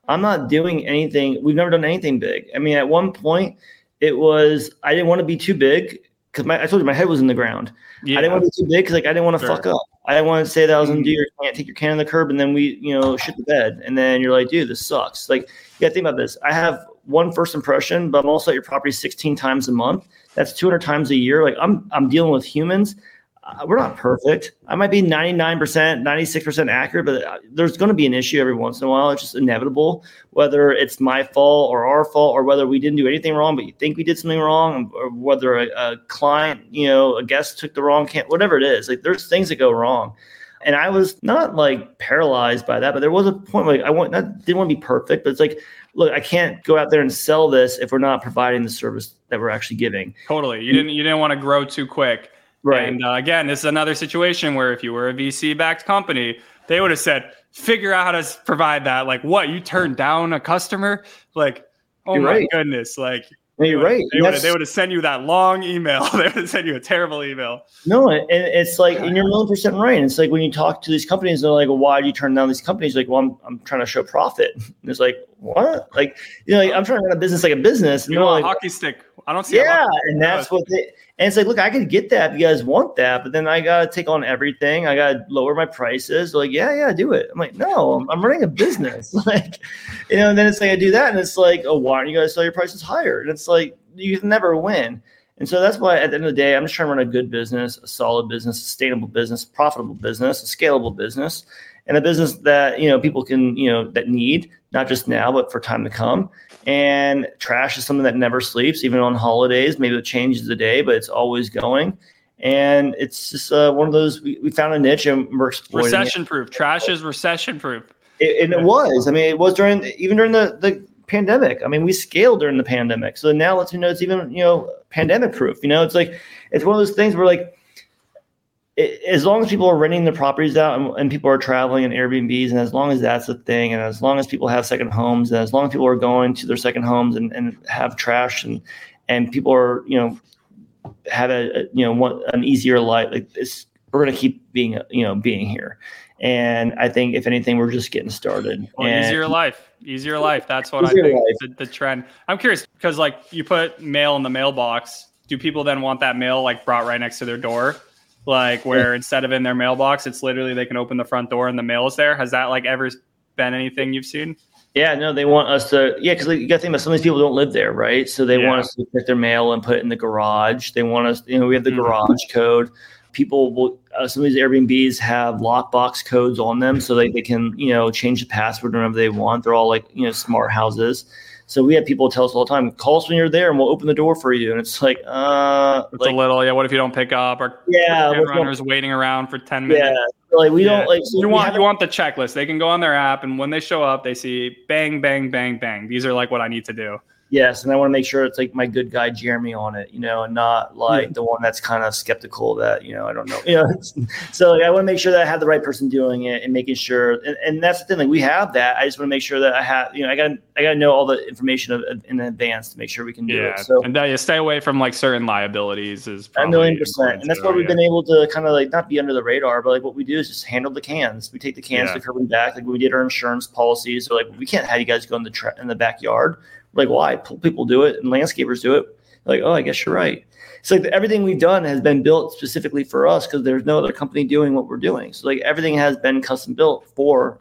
I'm not doing anything. We've never done anything big. I mean, at one point it was, I didn't want to be too big. Because I told you my head was in the ground. Yeah. I didn't want to be too big because like I didn't want to sure. fuck up. I didn't want to say that I was going to do your can't take your can on the curb and then we, you know, shit the bed. And then you're like, dude, this sucks. Like, you got to think about this. I have one first impression, but I'm also at your property sixteen times a month. That's two hundred times a year. Like I'm I'm dealing with humans. we're not perfect. I might be ninety-nine percent, ninety-six percent accurate, but there's going to be an issue every once in a while. It's just inevitable, whether it's my fault or our fault, or whether we didn't do anything wrong, but you think we did something wrong, or whether a, a client, you know, a guest took the wrong camp, whatever it is. Like, there's things that go wrong. And I was not like paralyzed by that, but there was a point where like, I want, not, didn't want to be perfect, but it's like, look, I can't go out there and sell this if we're not providing the service that we're actually giving. Totally. You didn't, you didn't want to grow too quick. Right. And uh, again, this is another situation where if you were a V C backed company, they would have said, figure out how to provide that. Like, what, you turned down a customer? Like, oh You're my right. goodness. Like, They You're would, right. They would, have, they would have sent you that long email. They would have sent you a terrible email. No, and it's like, and you're a million percent right. It's like when you talk to these companies, they're like, well, why do you turn down these companies? Like, well, I'm, I'm trying to show profit. And it's like, what? Like, you know, like, I'm trying to run a business like a business. You know, like, a hockey stick. I don't see. Yeah, and that's what they. And it's like, look, I could get that if you guys want that, but then I gotta take on everything. I gotta lower my prices. They're like, yeah, yeah, do it. I'm like, no, I'm, I'm running a business, like, you know. And then it's like I do that, and it's like, oh, why aren't you guys sell your prices higher? And it's like you can never win. And so that's why at the end of the day, I'm just trying to run a good business, a solid business, sustainable business, profitable business, a scalable business, and a business that, you know, people can, you know, that need, not just now, but for time to come. And trash is something that never sleeps, even on holidays. Maybe it changes the day, but it's always going. And it's just uh, one of those, we, we found a niche and we're exploiting it. Recession-proof. Trash is recession-proof. It, and it was. I mean, it was during, even during the, the pandemic. I mean, we scaled during the pandemic. So now it lets me know it's even, you know, pandemic-proof. You know, it's like, it's one of those things where like, as long as people are renting their properties out and, and people are traveling and Airbnbs, and as long as that's a thing, and as long as people have second homes, and as long as people are going to their second homes and, and have trash, and and people are, you know, have a, a you know want an easier life, like this, we're going to keep being you know being here. And I think if anything, we're just getting started. Well, and easier life, easier life. That's what I think is the, the trend. I'm curious because like you put mail in the mailbox. Do people then want that mail like brought right next to their door? Like where instead of in their mailbox, it's literally they can open the front door and the mail is there. Has that like ever been anything you've seen? Yeah, no, they want us to. Yeah, because you got to think about some of these people don't live there, right? So they yeah. want us to pick their mail and put it in the garage. They want us, you know, we have the mm-hmm. garage code. People will, uh, some of these Airbnbs have lockbox codes on them so they, they can, you know, change the password whenever they want. They're all like, you know, smart houses. So we have people tell us all the time, call us when you're there and we'll open the door for you. And it's like, uh, it's like, a little, yeah. What if you don't pick up? Or yeah, runners waiting around for ten minutes. Yeah, like we yeah. don't like so you want, you want the checklist. They can go on their app and when they show up, they see bang, bang, bang, bang. These are like what I need to do. Yes. And I want to make sure it's like my good guy, Jeremy on it, you know, and not like mm-hmm. the one that's kind of skeptical that, you know, I don't know. You know, so like, I want to make sure that I have the right person doing it and making sure. And, and that's the thing. Like we have that. I just want to make sure that I have, you know, I got I got to know all the information of, of, in advance to make sure we can do yeah. it. So, and that you stay away from like certain liabilities is probably a million percent. And that's why we've yeah. been able to kind of like not be under the radar, but like what we do is just handle the cans. We take the cans yeah. to curb and back. Like we did our insurance policies. So like, we can't have you guys go in the tra- in the backyard. Like, why? People do it and landscapers do it. Like, oh, I guess you're right. It's like everything we've done has been built specifically for us because there's no other company doing what we're doing. So like everything has been custom built for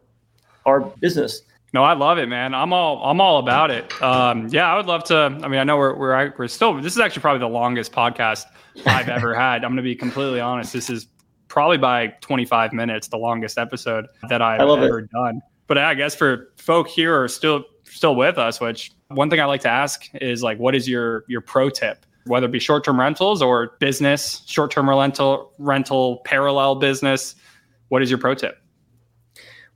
our business. No, I love it, man. I'm all I'm all about it. Um, yeah, I would love to. I mean, I know we're we're we're still. This is actually probably the longest podcast I've ever had. I'm going to be completely honest. This is probably by twenty-five minutes, the longest episode that I've ever it. done. But I guess for folk here are still still with us, which. One thing I like to ask is like, what is your your pro tip, whether it be short-term rentals or business, short-term rental, rental parallel business? What is your pro tip?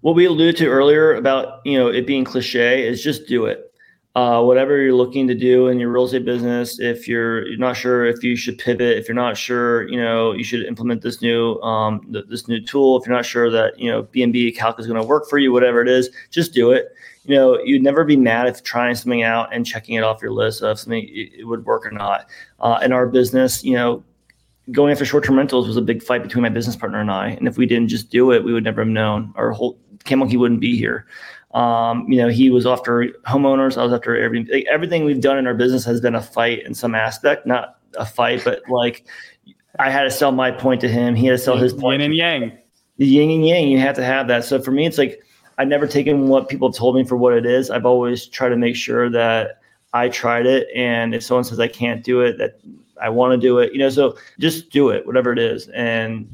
What we alluded to earlier about, you know, it being cliche is just do it. Uh, whatever you're looking to do in your real estate business, if you're, you're not sure if you should pivot, if you're not sure, you know, you should implement this new um, th- this new tool. If you're not sure that, you know, B and B Calc is going to work for you, whatever it is, just do it. You know, you'd never be mad if trying something out and checking it off your list of something it would work or not. Uh, in our business, you know, going after short-term rentals was a big fight between my business partner and I. And if we didn't just do it, we would never have known. Our whole CanMonkey wouldn't be here. Um, you know, he was after homeowners. I was after Airbnb. Like, everything we've done in our business has been a fight in some aspect, not a fight, but like I had to sell my point to him. He had to sell his point. Yin and yang. The yin and yang. You have to have that. So for me, it's like, I've never taken what people told me for what it is. I've always tried to make sure that I tried it, and if someone says I can't do it, that I want to do it, you know, so just do it, whatever it is. And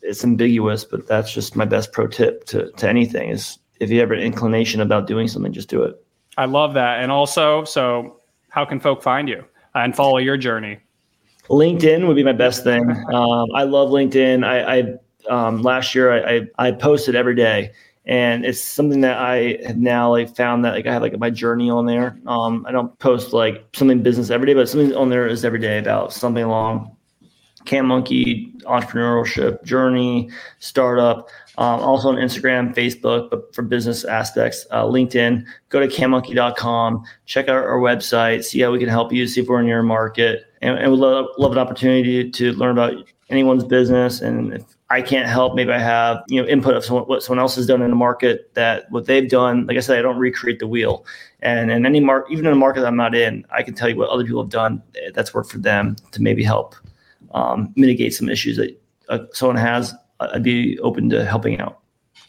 it's ambiguous, but that's just my best pro tip to, to anything is if you have an inclination about doing something, just do it. I love that. And also, so how can folk find you and follow your journey? LinkedIn would be my best thing. Um, I love LinkedIn. I, I um, last year I, I, I posted every day. And it's something that I have now like found that like I have like my journey on there. Um, I don't post like something business every day, but something on there is every day about something along CanMonkey, entrepreneurship, journey, startup. Um, also on Instagram, Facebook, but for business aspects, uh, LinkedIn. Go to can monkey dot com, check out our website, see how we can help you, see if we're in your market. And, and we love, love an opportunity to learn about anyone's business, and if I can't help, maybe I have, you know, input of someone, what someone else has done in the market, that what they've done. Like I said, I don't recreate the wheel, and in any market, even in a market that I'm not in, I can tell you what other people have done that's worked for them to maybe help um, mitigate some issues that uh, someone has. I'd be open to helping out.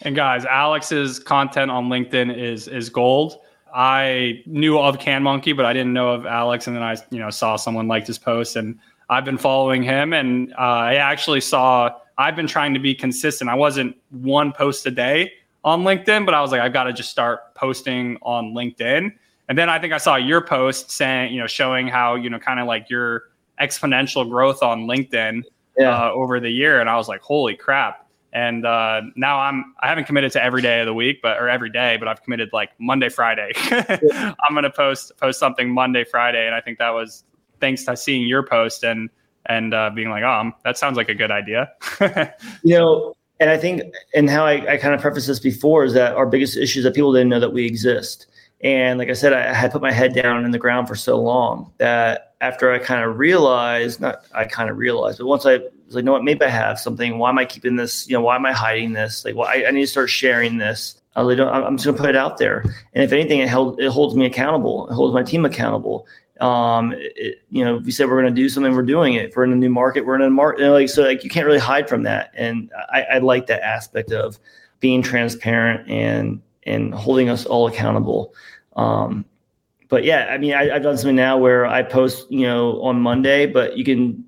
And guys, Alex's content on LinkedIn is is gold. I knew of CanMonkey, but I didn't know of Alex, and then I, you know, saw someone liked his post, and I've been following him, and uh, I actually saw. I've been trying to be consistent. I wasn't one post a day on LinkedIn, but I was like, I've got to just start posting on LinkedIn. And then I think I saw your post saying, you know, showing how, you know, kind of like your exponential growth on LinkedIn yeah. uh, over the year. And I was like, holy crap. And uh, now I'm, I haven't committed to every day of the week, but, or every day, but I've committed like Monday, Friday. yeah. I'm going to post, post something Monday, Friday. And I think that was thanks to seeing your post and, and uh, being like, oh, that sounds like a good idea. You know, and I think, and how I, I kind of prefaced this before is that our biggest issue is that people didn't know that we exist. And like I said, I had put my head down in the ground for so long that after I kind of realized, not I kind of realized, but once I was like, you know what, maybe I have something. Why am I keeping this? You know, why am I hiding this? Like, well, I, I need to start sharing this. I really don't, I'm just going to put it out there. And if anything, it, held, it holds me accountable. It holds my team accountable. Um, it, you know, we said we're going to do something, we're doing it. If we're in a new market, we're in a market. You know, like, so like you can't really hide from that. And I, I like that aspect of being transparent and, and holding us all accountable. Um, but yeah, I mean, I, I've done something now where I post, you know, on Monday, but you can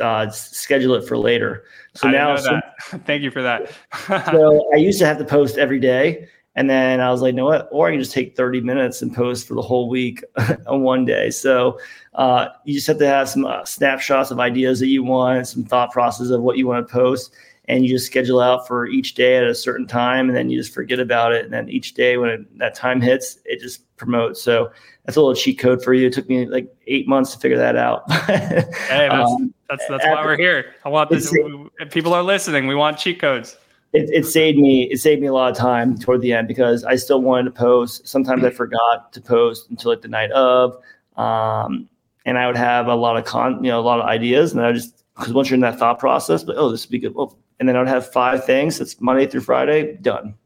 uh, schedule it for later. So I now, so, thank you for that. So I used to have to post every day. And then I was like, you know what? Or I can just take thirty minutes and post for the whole week on one day. So uh, you just have to have some uh, snapshots of ideas that you want, some thought process of what you want to post, and you just schedule out for each day at a certain time, and then you just forget about it. And then each day when it, that time hits, it just promotes. So that's a little cheat code for you. It took me like eight months to figure that out. Hey, that's um, that's, that's after, why we're here. I want this. If people are listening, we want cheat codes. It, it saved me. It saved me a lot of time toward the end because I still wanted to post. Sometimes I forgot to post until like the night of, um, and I would have a lot of con, you know, a lot of ideas, and I would just because once you're in that thought process, but oh, this would be good. Well, and then I would have five things. It's Monday through Friday, done.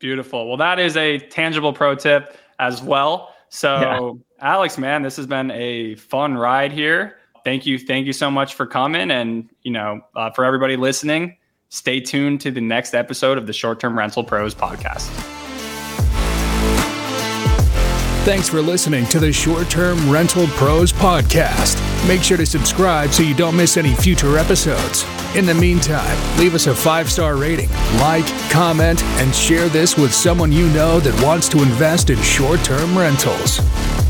Beautiful. Well, that is a tangible pro tip as well. So, yeah. Alex, man, this has been a fun ride here. Thank you, thank you so much for coming, and you know, uh, for everybody listening. Stay tuned to the next episode of the Short-Term Rental Pros podcast. Thanks for listening to the Short-Term Rental Pros podcast. Make sure to subscribe so you don't miss any future episodes. In the meantime, leave us a five-star rating, like, comment, and share this with someone you know that wants to invest in short-term rentals.